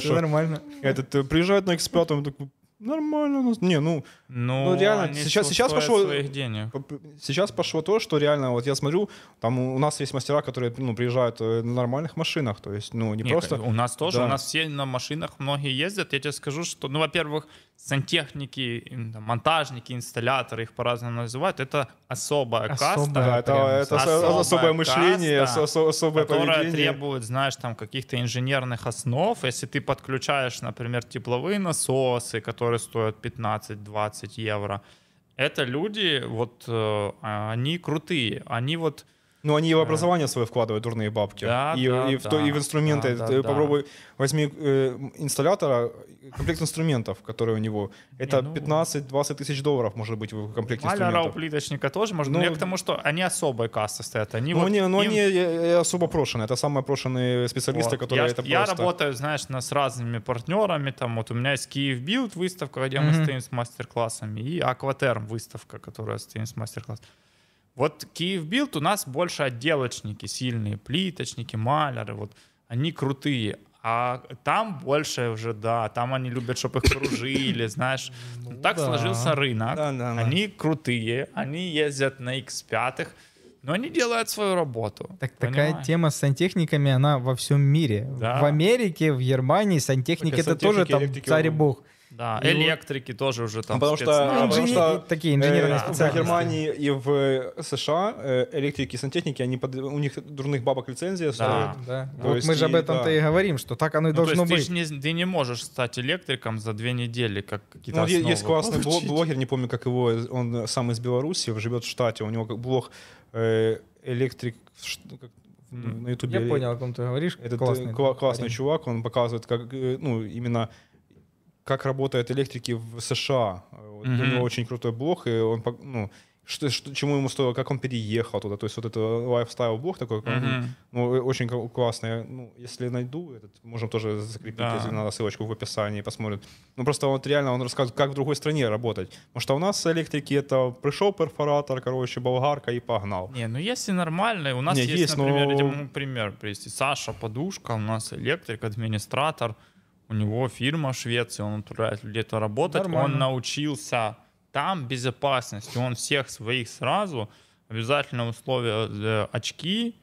Все нормально. Этот приезжает на эксперта, он такой, нормально. Не, ну, ну реально, сейчас, сейчас, пошло, сейчас пошло то, что реально, вот я смотрю, там у нас есть мастера, которые ну, приезжают на нормальных машинах, то есть, ну, не, не просто... У нас тоже, да. у нас все на машинах, многие ездят, я тебе скажу, что, ну, во-первых, сантехники, монтажники, инсталляторы, их по-разному называют, это особая, особая каста. Да, это, это особая особое мышление, каста, ос- особое которое поведение. Требует, знаешь, там, каких-то инженерных основ, если ты подключаешь, например, тепловые насосы, которые стоят пятнадцать-двадцать евро. Это люди, вот, э, они крутые, они вот... Ну, они и в образование свое вкладывают, дурные бабки. Да, и, да, и, в, да, и в инструменты. Да, да, попробуй, да. Возьми э, инсталлятора, комплект инструментов, который у него. Это ну, пятнадцать-двадцать тысяч долларов может быть в комплекте инструментов. Маляра у плиточника тоже может. Ну, я к тому, что они особой касты стоят. Они ну, вот не, но им... они особо прошенные. Это самые прошенные специалисты, вот. которые я, это я просто... Я работаю, знаешь, с разными партнерами. Там, вот у меня есть Киев Билд выставка, где mm-hmm. мы стоим с мастер-классами, и Акватерм выставка, которая стоит с мастер-классами. Вот Киевбилд у нас больше отделочники сильные, плиточники, маляры, вот они крутые, а там больше уже, да, там они любят, чтобы их кружили, знаешь, ну, так да. сложился рынок, да, да, да. они крутые, они ездят на икс пять, но они делают свою работу. Так, такая тема с сантехниками, она во всем мире, да. в Америке, в Германии сантехники, так, это сантехники, тоже там царь и бог. Да, и электрики вот... тоже уже там. Потому спец... что, ну, потому что такие инженерные э, специалисты. В Германии и в США электрики и сантехники, они под... у них дурных бабок лицензия стоит. Да. Да. Вот мы и... же об этом-то да. и говорим, что так оно и ну, должно то есть быть. Ты, не, ты не можешь стать электриком за две недели, как какие-то ну, основы. Есть классный получить. блогер, не помню, как его, он сам из Беларуси, живет в штате, у него как блог э, электрик... на ютубе. Я понял, о ком ты говоришь. Это классный, кла- классный чувак, он показывает, как, ну, именно как работают электрики в США. Вот, mm-hmm. У него очень крутой блог, и он, ну, что, что, чему ему стоило, как он переехал туда. То есть вот это лайфстайл-блог такой, mm-hmm. ну, очень классный. Ну, если найду, этот, можем тоже закрепить, да. если надо, ссылочку в описании, посмотрим. Ну, просто вот реально он рассказывает, как в другой стране работать. Потому что у нас электрики, это пришел перфоратор, короче, болгарка и погнал. Не, ну если нормально, у нас Не, есть, есть, например, но... я могу пример привести. Саша Подушка, у нас электрик, администратор. У него фирма в Швеции, он отправляет людей туда работать. Нормально. Он научился там безопасности. Он всех своих сразу. Обязательно условия очки,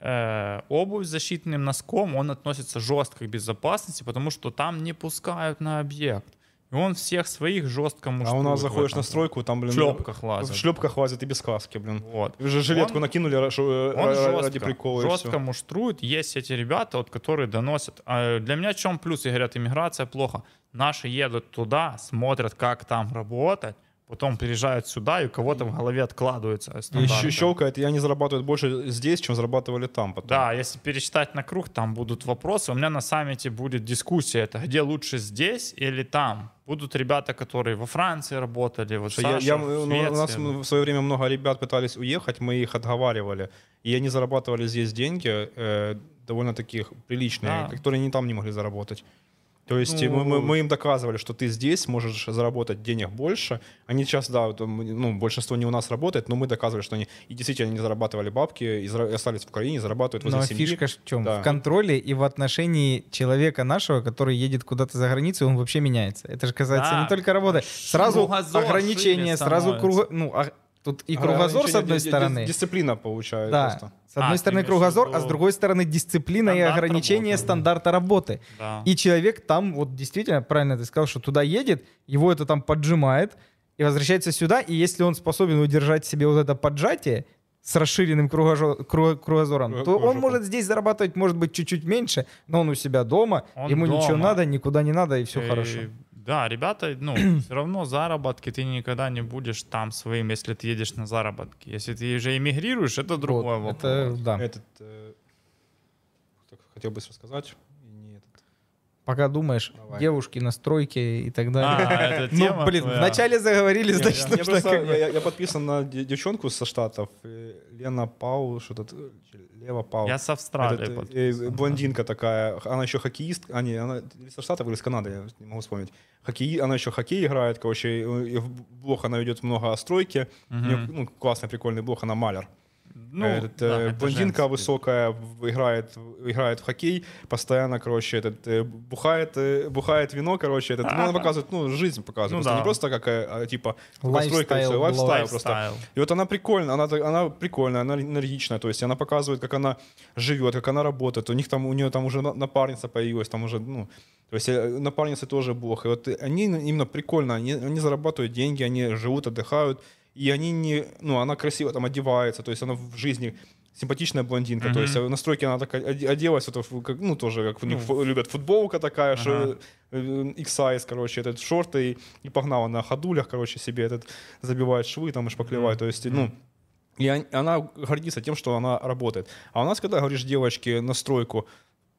э, обувь с защитным носком. Он относится жестко к безопасности, потому что там не пускают на объект. И он всех своих жестко мужиков. А у нас заходишь на стройку, там, блин, в шлепках лазят. В шлепках лазят и без каски, блин. Вот. И уже жилетку он, накинули он ради жестко, прикола. Он жестко муштрует. Есть эти ребята, вот, которые доносят. А для меня в чем плюс? И говорят, иммиграция плохо. Наши едут туда, смотрят, как там работать. Потом приезжают сюда, и у кого-то в голове откладывается. Еще щелкает, и они зарабатывают больше здесь, чем зарабатывали там. Потом. Да, если пересчитать на круг, там будут вопросы. У меня на саммите будет дискуссия, это где лучше, здесь или там. Будут ребята, которые во Франции работали, вот Саша, я, я, в Швеции. У нас в свое время много ребят пытались уехать, мы их отговаривали. И они зарабатывали здесь деньги, э, довольно таких приличные, да. которые они там не могли заработать. То есть ну, мы, мы, мы им доказывали, что ты здесь можешь заработать денег больше. Они сейчас, да, там, ну, большинство не у нас работает, но мы доказывали, что они и действительно не зарабатывали бабки, и зара- остались в Украине, зарабатывают возле семьи. Но фишка в чем? Да. В контроле и в отношении человека нашего, который едет куда-то за границу, он вообще меняется. Это же касается да. не только работы. Сразу Кругозор ограничения, сразу круг... Ну, а... Тут и кругозор а, с одной д- стороны. Д- дисциплина получается. Да. Просто. С одной а, стороны кругозор, а с другой стороны дисциплина и ограничение работы. стандарта работы. Да. И человек там, вот действительно, правильно ты сказал, что туда едет, его это там поджимает и возвращается сюда. И если он способен удержать себе вот это поджатие с расширенным кругозор, круг, кругозором, Кру- то кружок. он может здесь зарабатывать, может быть, чуть-чуть меньше, но он у себя дома, он ему дома. ничего надо, никуда не надо, и все и... хорошо. Да, ребята, ну, все равно заработки ты никогда не будешь там своим, если ты едешь на заработки. Если ты уже эмигрируешь, это другой вот, вопрос. Это, да. Этот, э, хотел бы рассказать. Пока думаешь, Давай. девушки на стройке и так далее. А, ну, блин, твоя. вначале заговорили, Нет, значит, я, нужно... Просто, я, я подписан на девчонку со Штатов, Лена Пау, что-то... Лева Пау. Я со Австралии подписан. Блондинка такая, она еще хоккеистка, а не, она со Штатов или с Канады, я не могу вспомнить. Хоккей, она еще хоккей играет, короче, в блог она ведет много о стройке. Угу. У нее, ну, классный, прикольный блог, она маляр. Ну, этот, да, э, блондинка высокая, играет, играет в хоккей, постоянно, короче, этот, э, бухает, э, бухает вино, короче, этот, ну, она показывает, ну, жизнь показывает, ну, да. не просто как, а, типа, постройка, лайфстайл просто. И вот она прикольная, она, она прикольная, она энергичная, то есть она показывает, как она живет, как она работает, у них там, у нее там уже напарница появилась, там уже, ну, то есть напарница тоже бог, и вот они именно прикольно, они, они зарабатывают деньги, они живут, отдыхают. И они не, ну, она красиво там одевается, то есть она в жизни симпатичная блондинка, mm-hmm. то есть на стройке она так оделась, вот, как, ну, тоже, как у них mm-hmm. любят, футболка такая, uh-huh. икс-сайз, короче, этот шорты, и, и погнала на ходулях, короче, себе этот забивает швы, там, и шпаклевает, mm-hmm. то есть, ну, и она гордится тем, что она работает. А у нас, когда говоришь девочке на стройку,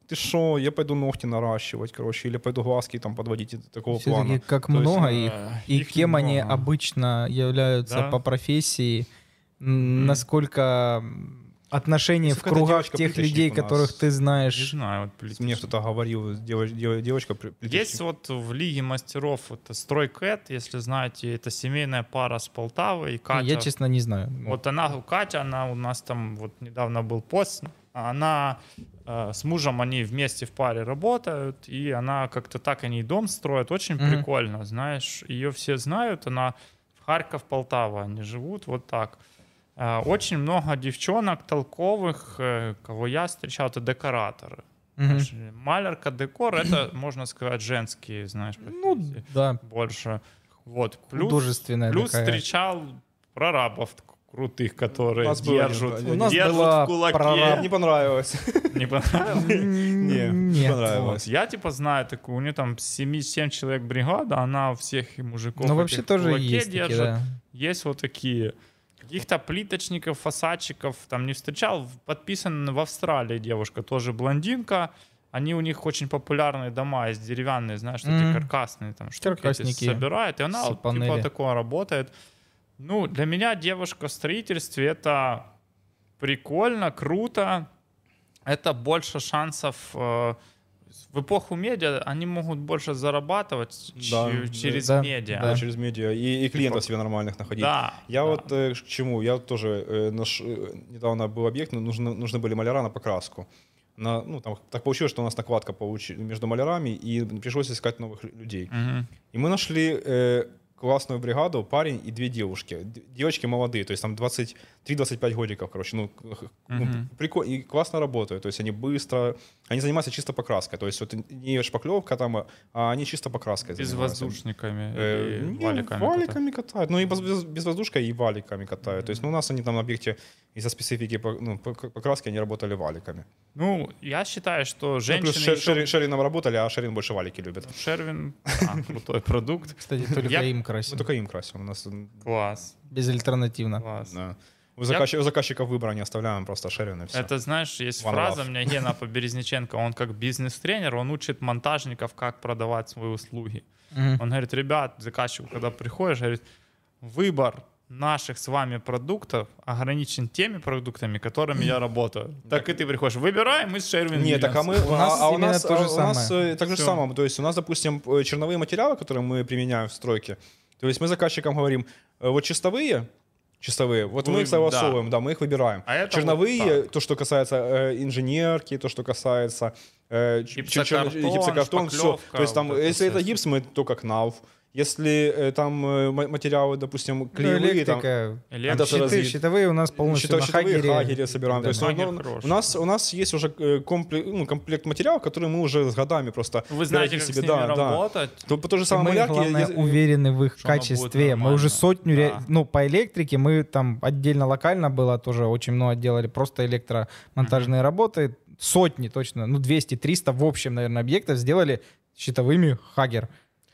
ты шо, я пойду ногти наращивать, короче, или пойду глазки там подводить, такого Все плана. Все-таки как То много есть, их, и их кем много. они обычно являются да? по профессии, м-м. насколько отношения Сколько в кругах тех людей, которых ты знаешь. Не знаю, вот мне кто-то говорил, девочка, девочка плиточник. Есть вот в Лиге Мастеров это Стройкэт, если знаете, это семейная пара с Полтавы и Катя. Я, честно, не знаю. Вот она, Катя, она у нас там, вот недавно был пост, она э, с мужем, они вместе в паре работают, и она как-то так, они дом строят, очень mm-hmm. прикольно, знаешь, ее все знают, она в Харьков, Полтава, они живут вот так. Э, очень много девчонок толковых, э, кого я встречал, это декораторы. Mm-hmm. Малярка, декор, это, можно сказать, женские, знаешь, ну, да. больше. Вот. Плюс, плюс встречал прорабов крутых, которые нас держат, было, нас держат была в кулаке. Прораб... Не понравилось. Не понравилось? Нет, не понравилось. Я типа знаю такую, у нее там семь человек бригада, она всех мужиков в кулаке держит. Есть вот такие... Каких-то плиточников, фасадчиков там не встречал. Подписан в Австралии девушка, тоже блондинка. Они, у них очень популярные дома, есть деревянные, знаешь, mm-hmm. эти каркасные, там что-то собирает. И она вот, типа такое работает. Ну, для меня девушка в строительстве — это прикольно, круто. Это больше шансов... Э, в эпоху медиа они могут больше зарабатывать да, ч- через да, медиа. Да, через медиа. И, и клиентов себе нормальных находить. Да, я да. вот э, к чему? Я тоже... Э, наш, э, недавно был объект, но нужны, нужны были маляра на покраску. На, ну, там, так получилось, что у нас накладка получ... между малярами, и пришлось искать новых людей. Угу. И мы нашли э, классную бригаду, парень и две девушки. Девочки молодые, то есть там двадцать три - двадцать пять годиков, короче. Ну, uh-huh. прикольно, и классно работают, то есть они быстро, они занимаются чисто покраской, то есть вот не шпаклевка там, а они чисто покраской без занимаются. Воздушниками э, и валиками, валиками катают. катают. Ну и без, без воздушка и валиками катают, uh-huh. то есть ну, у нас они там на объекте из-за специфики ну, покраски они работали валиками. Ну, я считаю, что женщины... Ну, плюс Шер, Шер, Шервином работали, а Шервин больше валики любит. Шервин, а, крутой продукт. Кстати, только им красим. Мы только им красим. У нас... Класс. Безальтернативно. Класс. Да. У, заказчик, я... у заказчиков выбора не оставляем, просто Шервин и все. Это, знаешь, есть One фраза love. У меня Гена Поберезниченко, он как бизнес-тренер, он учит монтажников, как продавать свои услуги. Mm-hmm. Он говорит, ребят, заказчику, когда приходишь, говорит, выбор наших с вами продуктов ограничен теми продуктами, которыми я работаю. Так, так и ты приходишь, выбирай, мы с Шервин. Нет, так а мы, у нас, а, а у нас то же самое. Нас, так же самое. То есть у нас, допустим, черновые материалы, которые мы применяем в стройке. То есть мы заказчикам говорим, вот чистовые, чистовые, вот мы, мы их согласовываем, да. да, мы их выбираем. А черновые, вот то, что касается э, инженерки, то, что касается э, гипсокартон, чер- гипсокартон все. То есть там, вот если это гипс, мы то как НАВ. Если э, там материалы, допустим, клеевые, ну, там... Щиты, щитовые у нас полностью на Хагере. Хагере собираем. Да, то есть, Хагер у, нас, у нас есть уже комплект, ну, комплект материалов, которые мы уже с годами просто... Вы знаете, как себе. С ними да, работать. Да. То, по той же самой мы, малярке, главное, я... уверены в их что качестве. Мы уже сотню... Да. Ре... Ну, по электрике мы там отдельно локально было тоже очень много делали. Просто электромонтажные mm-hmm. работы. Сотни точно, ну, двести-триста в общем, наверное, объектов сделали щитовыми Хагер.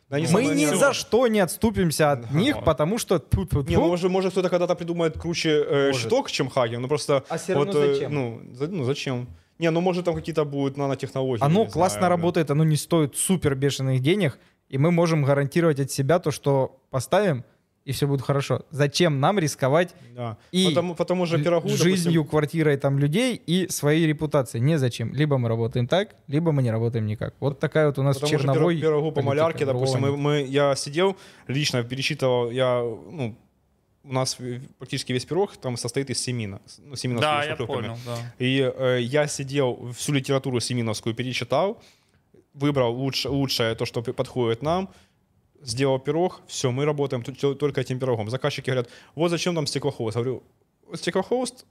Да, мы самые... ни за что не отступимся от да, них, вот. Потому что... Не, ну, может, может, кто-то когда-то придумает круче э, шток, чем Хагер, но просто... А все равно вот, э, зачем? Ну, за, ну, зачем? Не, ну, может, там какие-то будут нанотехнологии. Оно классно знаю, работает, да. оно не стоит супер бешеных денег, и мы можем гарантировать от себя то, что поставим, и все будет хорошо. Зачем нам рисковать да. и потому, потому же пирогу, жизнью, допустим... квартирой там, людей и своей репутацией? Незачем. Либо мы работаем так, либо мы не работаем никак. Вот такая вот у нас потому черновой... Потому пирогу по малярке, допустим, мы, мы, я сидел, лично пересчитывал, я, ну, у нас практически весь пирог там состоит из семина. Ну, семина да, я понял, да. И э, я сидел, всю литературу семиновскую перечитал, выбрал лучше, лучшее, то, что подходит нам, сделал пирог, все, мы работаем только этим пирогом. Заказчики говорят, вот зачем там стеклохолст? Я говорю, стеклохолст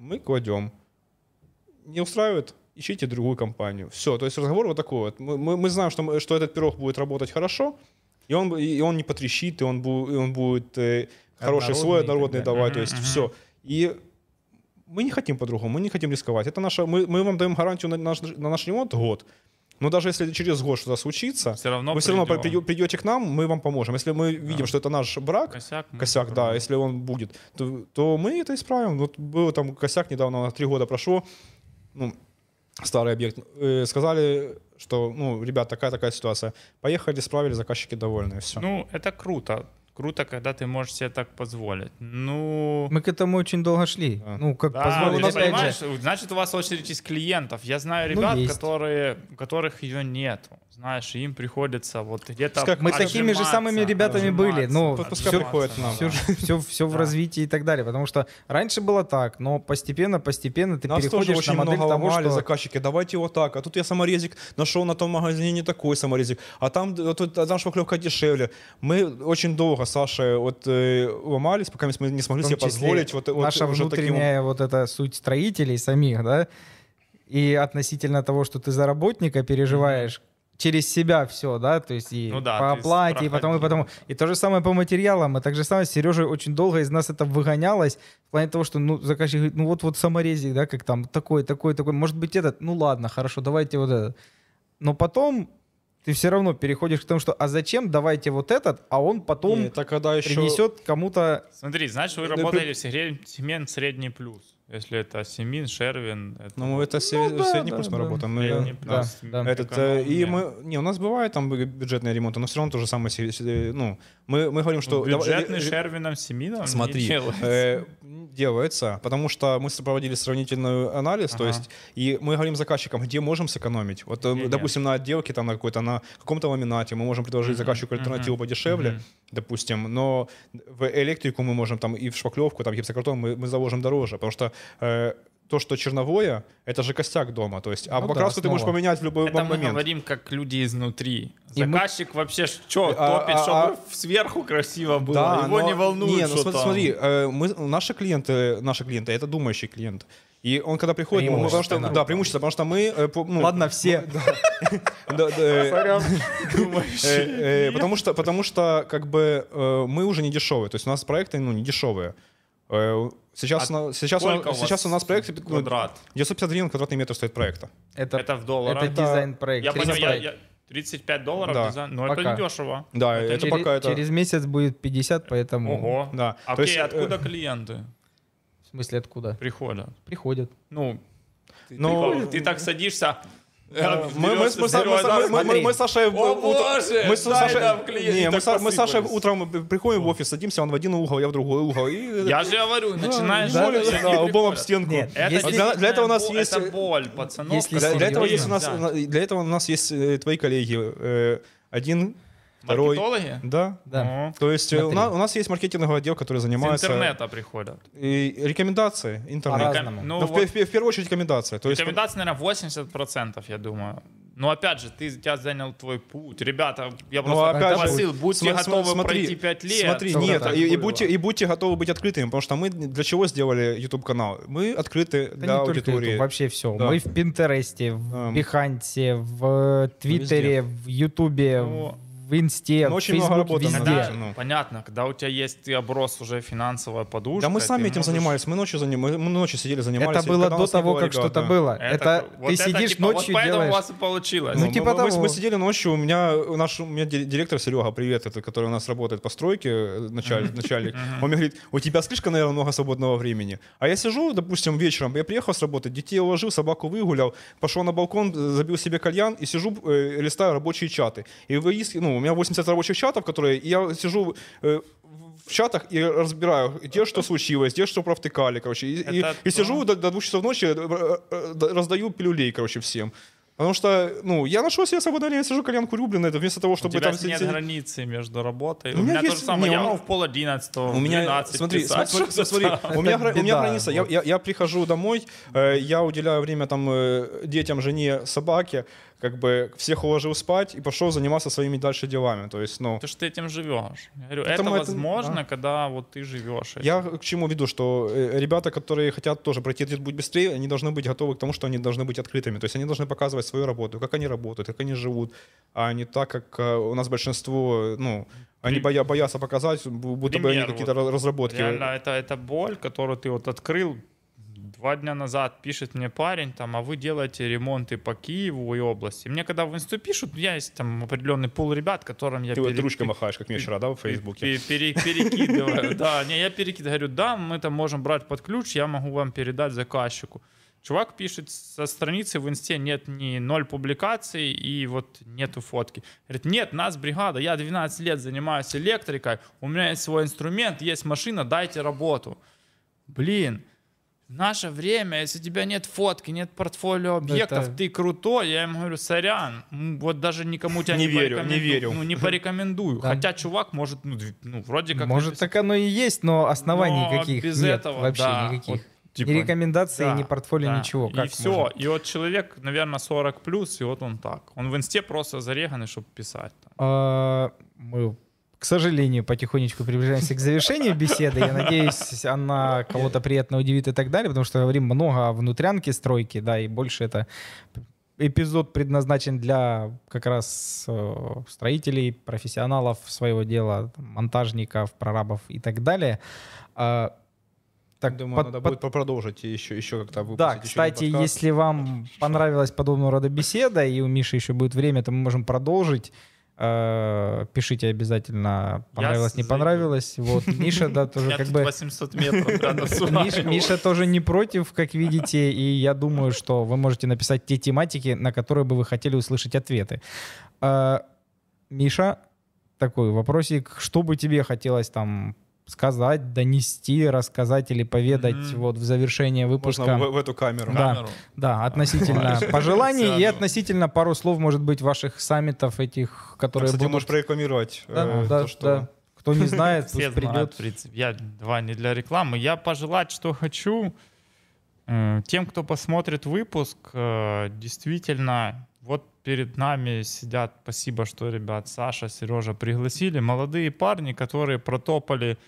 мы кладем. Не устраивает? Ищите другую компанию. Все, то есть разговор вот такой вот. Мы, мы, мы знаем, что, что этот пирог будет работать хорошо, и он, и он не потрещит, и он, и он будет э, хороший слой, однородный давать, то есть mm-hmm. все. И мы не хотим по-другому, мы не хотим рисковать. Это наша, мы, мы вам даем гарантию на наш, на наш ремонт год. Но даже если через год что-то случится, все равно вы все равно придете к нам, мы вам поможем. Если мы видим, да. что это наш брак, косяк, косяк да, если он будет, то, то мы это исправим. Вот был там косяк недавно, три года прошло, ну, старый объект. Э, сказали, что, ну, ребят, такая-такая ситуация. Поехали, справили, заказчики довольны, все. Ну, это круто. Круто, когда ты можешь себе так позволить. Ну... Мы к этому очень долго шли. Да. Ну, как да, позволили, ты понимаешь, же. Значит, у вас очередь из клиентов. Я знаю ребят, ну, которые, у которых ее нету. Знаешь, им приходится вот где-то... Как мы такими же самыми ребятами были. Ну, все, все, все, все в развитии и так далее. Потому что раньше было так, но постепенно, постепенно ты нас переходишь очень на модель много того, что... заказчики, давайте вот так. А тут я саморезик нашел на том магазине, не такой саморезик. А там, а тут, а там шпаклевка дешевле. Мы очень долго, Саша, вот, э, ломались, пока мы не смогли себе позволить. Вот, наша вот, внутренняя таким... вот эта суть строителей самих, да? и относительно того, что ты за работника переживаешь, mm-hmm. через себя все, да, то есть и ну, да, по оплате, и потому, и потому. И то же самое по материалам, и так же самое с Сережей очень долго из нас это выгонялось, в плане того, что, ну, заказчик говорит, ну, вот-вот саморезик, да, как там, такой, такой, такой, может быть, этот, ну, ладно, хорошо, давайте вот этот. Но потом... Ты все равно переходишь к тому, что а зачем давайте вот этот, а он потом Нет, а когда еще... принесет кому-то... Смотри, значит, вы работали в сегмент средний плюс. Если это Семин, Шервин... Это... Ну, это ну, да, средний да, плюс мы да, работаем. Мы... Да, да. Этот, и мы... Не, у нас бывает там бюджетные ремонты, но все равно то же самое... Ну, мы, мы говорим, что... Бюджетный Шервином, Семином Смотри, э, делается, потому что мы проводили сравнительный анализ, ага. то есть, и мы говорим заказчикам, где можем сэкономить. Вот, где допустим, нет. на отделке, там, на, какой-то, на каком-то ламинате мы можем предложить mm-hmm. заказчику альтернативу mm-hmm. подешевле, mm-hmm. допустим, но в электрику мы можем, там, и в шпаклевку, там, гипсокартон мы, мы заложим дороже, потому что то, что черновое, это же костяк дома. То есть, а ну покраску да, ты можешь поменять в любой это момент. Это мы говорим, как люди изнутри. Заказчик мы... вообще что, топит, а, чтобы а... сверху красиво было. Да, его но... не волнует не, ну, что смотри, там. Смотри, наши клиенты, наши клиенты, это думающий клиент. И он, когда приходит, мы, потому что, да, преимущество, потому что мы... Ну, Ладно, все. Потому что как бы мы уже не дешевые. То есть у нас проекты не дешевые. Сейчас, а на, сейчас, у, сейчас у нас проект девятьсот пятьдесят один квадратный метр стоит проекта. Это, это в долларах. Это дизайн проект. Я понял, я, я тридцать пять долларов да. дизайн, но пока. Это недешево. Да, это, это через, пока это... через месяц будет пятьдесят, поэтому... Ого. Да. Окей, то есть, откуда э... клиенты? В смысле откуда? Приходят. Приходят. Ну, ты, но... ты, ты так садишься... Мы с Сашей утром приходим в офис, садимся, он в один угол, я в другой угол. Я же говорю, начинаешь лбом об стенку. Для этого у нас есть... Это боль, пацанов. Для этого у нас есть твои коллеги. Один... Второй. Маркетологи? Да. да. Ну, то есть у нас, у нас есть маркетинговый отдел, который занимается... С интернета приходят. И рекомендации интернета. Ну, вот. в, в, в первую очередь рекомендации. То рекомендации, есть... наверное, восемьдесят процентов, я думаю. Но опять же, ты, тебя занял твой путь. Ребята, я просто попросил, будьте см- готовы см- пройти пять лет. Смотри, нет, и, и, будьте, и будьте готовы быть открытыми, потому что мы для чего сделали YouTube-канал? Мы открыты это для аудитории. YouTube, вообще все. Да. Мы в Пинтересте, в Бихансе, в Твиттере, в Ютубе, в... В инсте, в Фейсбуке, везде. Ну. Понятно, когда у тебя есть, ты оброс уже финансовая подушка. Да мы сами этим можешь... занимались, мы ночью, заним... мы ночью сидели, занимались. Это было до того, как что-то да. было. Это, это... Вот ты это, сидишь типа, ночью вот и поэтому делаешь. У вас и получилось. Ну, ну, типа мы, того. Мы, мы сидели ночью, у меня, наш, у меня директор Серега, привет, это, который у нас работает по стройке, начальник, начальник он мне говорит, у тебя слишком, наверное, много свободного времени. А я сижу, допустим, вечером, я приехал с работы, детей уложил, собаку выгулял, пошел на балкон, забил себе кальян и сижу, листаю рабочие чаты. И выискиваю, ну, у меня восемьдесят рабочих чатов, которые я сижу э, в чатах и разбираю, где что случилось, где что провтыкали, короче. И, и, и сижу до, до двух часов ночи, раздаю пилюлей, короче, всем. Потому что, ну, я нашел себе свободное время, я сижу, кальян курю, блин, это вместо того, чтобы... У тебя там нет сидеть... границы между работой. У, у меня есть... то же самое, не, я он... в пол одиннадцатого, в двенадцать. Смотри, смотри, смотри, смотри. У, меня, у меня граница, я, я, я прихожу домой, э, я уделяю время там э, детям, жене, собаке, как бы всех уложил спать и пошел заниматься своими дальше делами. То есть, ну... Ты что ты этим живешь. Я говорю, это возможно, это, да. когда вот ты живешь. Этим. Я к чему веду, что ребята, которые хотят тоже пройти этот путь быстрее, они должны быть готовы к тому, что они должны быть открытыми. То есть они должны показывать свою работу, как они работают, как они живут, а не так, как у нас большинство, ну, они боя, боятся показать, будто Пример, бы они какие-то вот, разработки. Реально, это, это боль, которую ты вот открыл. Два дня назад пишет мне парень, там, а вы делаете ремонты по Киеву и области. Мне когда в инсту пишут, у меня есть там определенный пул ребят, которым я... Ты пере... ручкой махаешь, как мне вчера, да, в Фейсбуке? Перекидываю, да. Я перекидываю, говорю, да, мы там можем брать под ключ, я могу вам передать заказчику. Чувак пишет, со страницы в инсте нет ни ноль публикаций и вот нету фотки. Говорит, нет, нас бригада, я двенадцать лет занимаюсь электрикой, у меня есть свой инструмент, есть машина, дайте работу. Блин. В наше время, если у тебя нет фотки, нет портфолио объектов, это... ты крутой, я им говорю, сорян, вот даже никому тебя не, не, верю, не, верю. Ну, не порекомендую. Да. Хотя чувак может, ну, ну вроде как... Может, написать. Так оно и есть, но оснований но каких без нет этого, вообще да, никаких. Вот, типа, ни рекомендаций, да, ни портфолио, да. ничего. Как и все, можно? И вот человек, наверное, сорок плюс, и вот он так. Он в инсте просто зареганный, чтобы писать. А, мы... к сожалению, потихонечку приближаемся к завершению беседы. Я надеюсь, она кого-то приятно удивит и так далее, потому что говорим много о внутрянке стройки, да, и больше это эпизод предназначен для как раз строителей, профессионалов своего дела, монтажников, прорабов и так далее. Так, думаю, под, надо под... будет попродолжить еще, еще как-то выпустить. Да, кстати, если вам понравилась подобного рода беседа, и у Миши еще будет время, то мы можем продолжить. Пишите обязательно, понравилось, я не понравилось. Вот. Миша, да, тоже как бы... восемьсот метров. Миша тоже не против, как видите, и я думаю, что вы можете написать те тематики, на которые бы вы хотели услышать ответы. Миша, такой вопросик, что бы тебе хотелось там сказать, донести, рассказать или поведать mm-hmm. вот в завершение выпуска. Можно в, в эту камеру. Да, камеру. да относительно пожеланий и относительно пару слов, может быть, ваших саммитов этих, которые будут... Кстати, можешь прорекламировать. Кто не знает, пусть придет. Я давай не для рекламы. Я пожелать, что хочу тем, кто посмотрит выпуск, действительно, вот перед нами сидят, спасибо, что ребят Саша, Сережа пригласили, молодые парни, которые протопали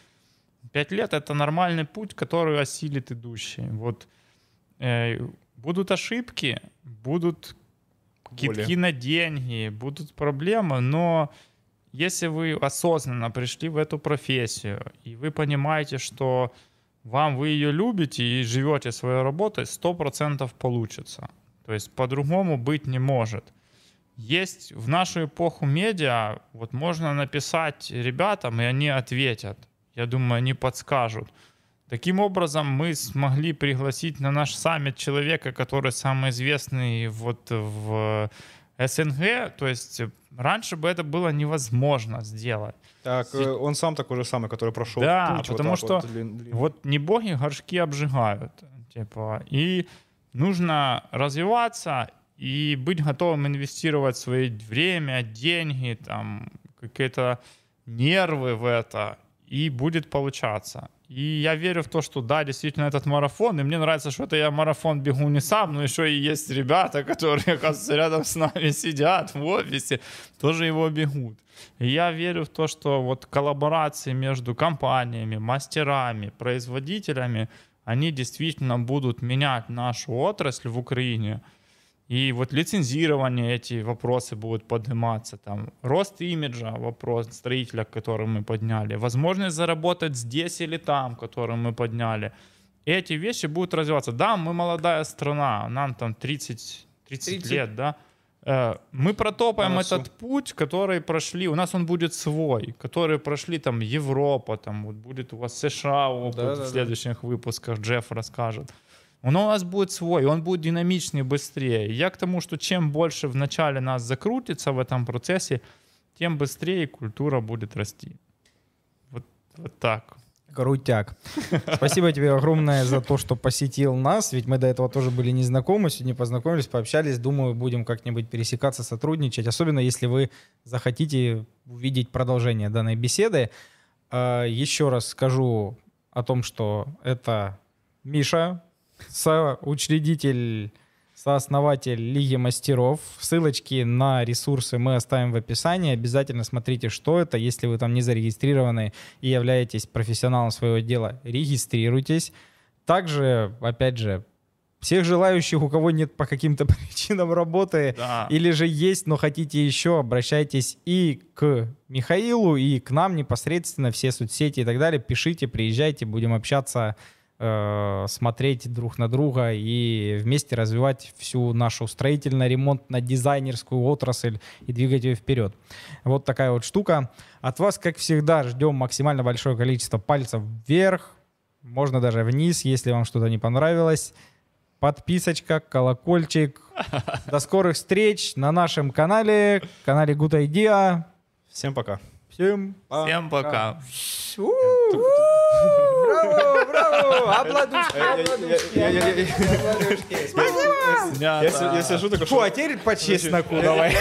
пять лет, это нормальный путь, который осилит идущий. Вот, э, будут ошибки, будут кидки на деньги, будут проблемы, но если вы осознанно пришли в эту профессию, и вы понимаете, что вам вы ее любите и живете своей работой, сто процентов получится. То есть по-другому быть не может. Есть в нашу эпоху медиа, вот можно написать ребятам, и они ответят. Я думаю, они подскажут. Таким образом, мы смогли пригласить на наш саммит человека, который самый известный вот в СНГ. То есть раньше бы это было невозможно сделать. Так, он сам такой же самый, который прошел. Да, путь, потому вот что вот, длин... вот не боги горшки обжигают. Типа, и... Нужно развиваться и быть готовым инвестировать свое время, деньги, там, какие-то нервы в это, и будет получаться. И я верю в то, что да, действительно, этот марафон, и мне нравится, что это я марафон бегу не сам, но еще и есть ребята, которые, оказывается, рядом с нами сидят в офисе, тоже его бегут. И я верю в то, что вот коллаборации между компаниями, мастерами, производителями, они действительно будут менять нашу отрасль в Украине. И вот лицензирование, эти вопросы будут подниматься. Там, рост имиджа, вопрос строителя, который мы подняли. Возможность заработать здесь или там, который мы подняли. Эти вещи будут развиваться. Да, мы молодая страна, нам там тридцать, тридцать, тридцать лет, да. Мы протопаем этот путь, который прошли, у нас он будет свой, который прошли там Европа, там вот будет у вас США, опыт, да, в да, следующих да. выпусках Джефф расскажет. Он у нас будет свой, он будет динамичнее, быстрее. Я к тому, что чем больше вначале нас закрутится в этом процессе, тем быстрее культура будет расти. Вот, вот так. Крутяк. Спасибо тебе огромное за то, что посетил нас, ведь мы до этого тоже были незнакомы, сегодня познакомились, пообщались, думаю, будем как-нибудь пересекаться, сотрудничать, особенно если вы захотите увидеть продолжение данной беседы. Еще раз скажу о том, что это Миша, соучредитель, сооснователь Лиги Мастеров. Ссылочки на ресурсы мы оставим в описании. Обязательно смотрите, что это. Если вы там не зарегистрированы и являетесь профессионалом своего дела, регистрируйтесь. Также, опять же, всех желающих, у кого нет по каким-то причинам работы, да, или же есть, но хотите еще, обращайтесь и к Михаилу, и к нам непосредственно, все соцсети и так далее. Пишите, приезжайте, будем общаться, смотреть друг на друга и вместе развивать всю нашу строительно-ремонтно-дизайнерскую отрасль и двигать ее вперед. Вот такая вот штука. От вас, как всегда, ждем максимально большое количество пальцев вверх, можно даже вниз, если вам что-то не понравилось. Подписочка, колокольчик. До скорых встреч на нашем канале, канале Good Idea. Всем пока. Всем пока. Всем пока. Браво, браво! Обладушки, обладушки, обладушки. Спасибо! Я сижу такой... Фу, а теперь по чесноку давай.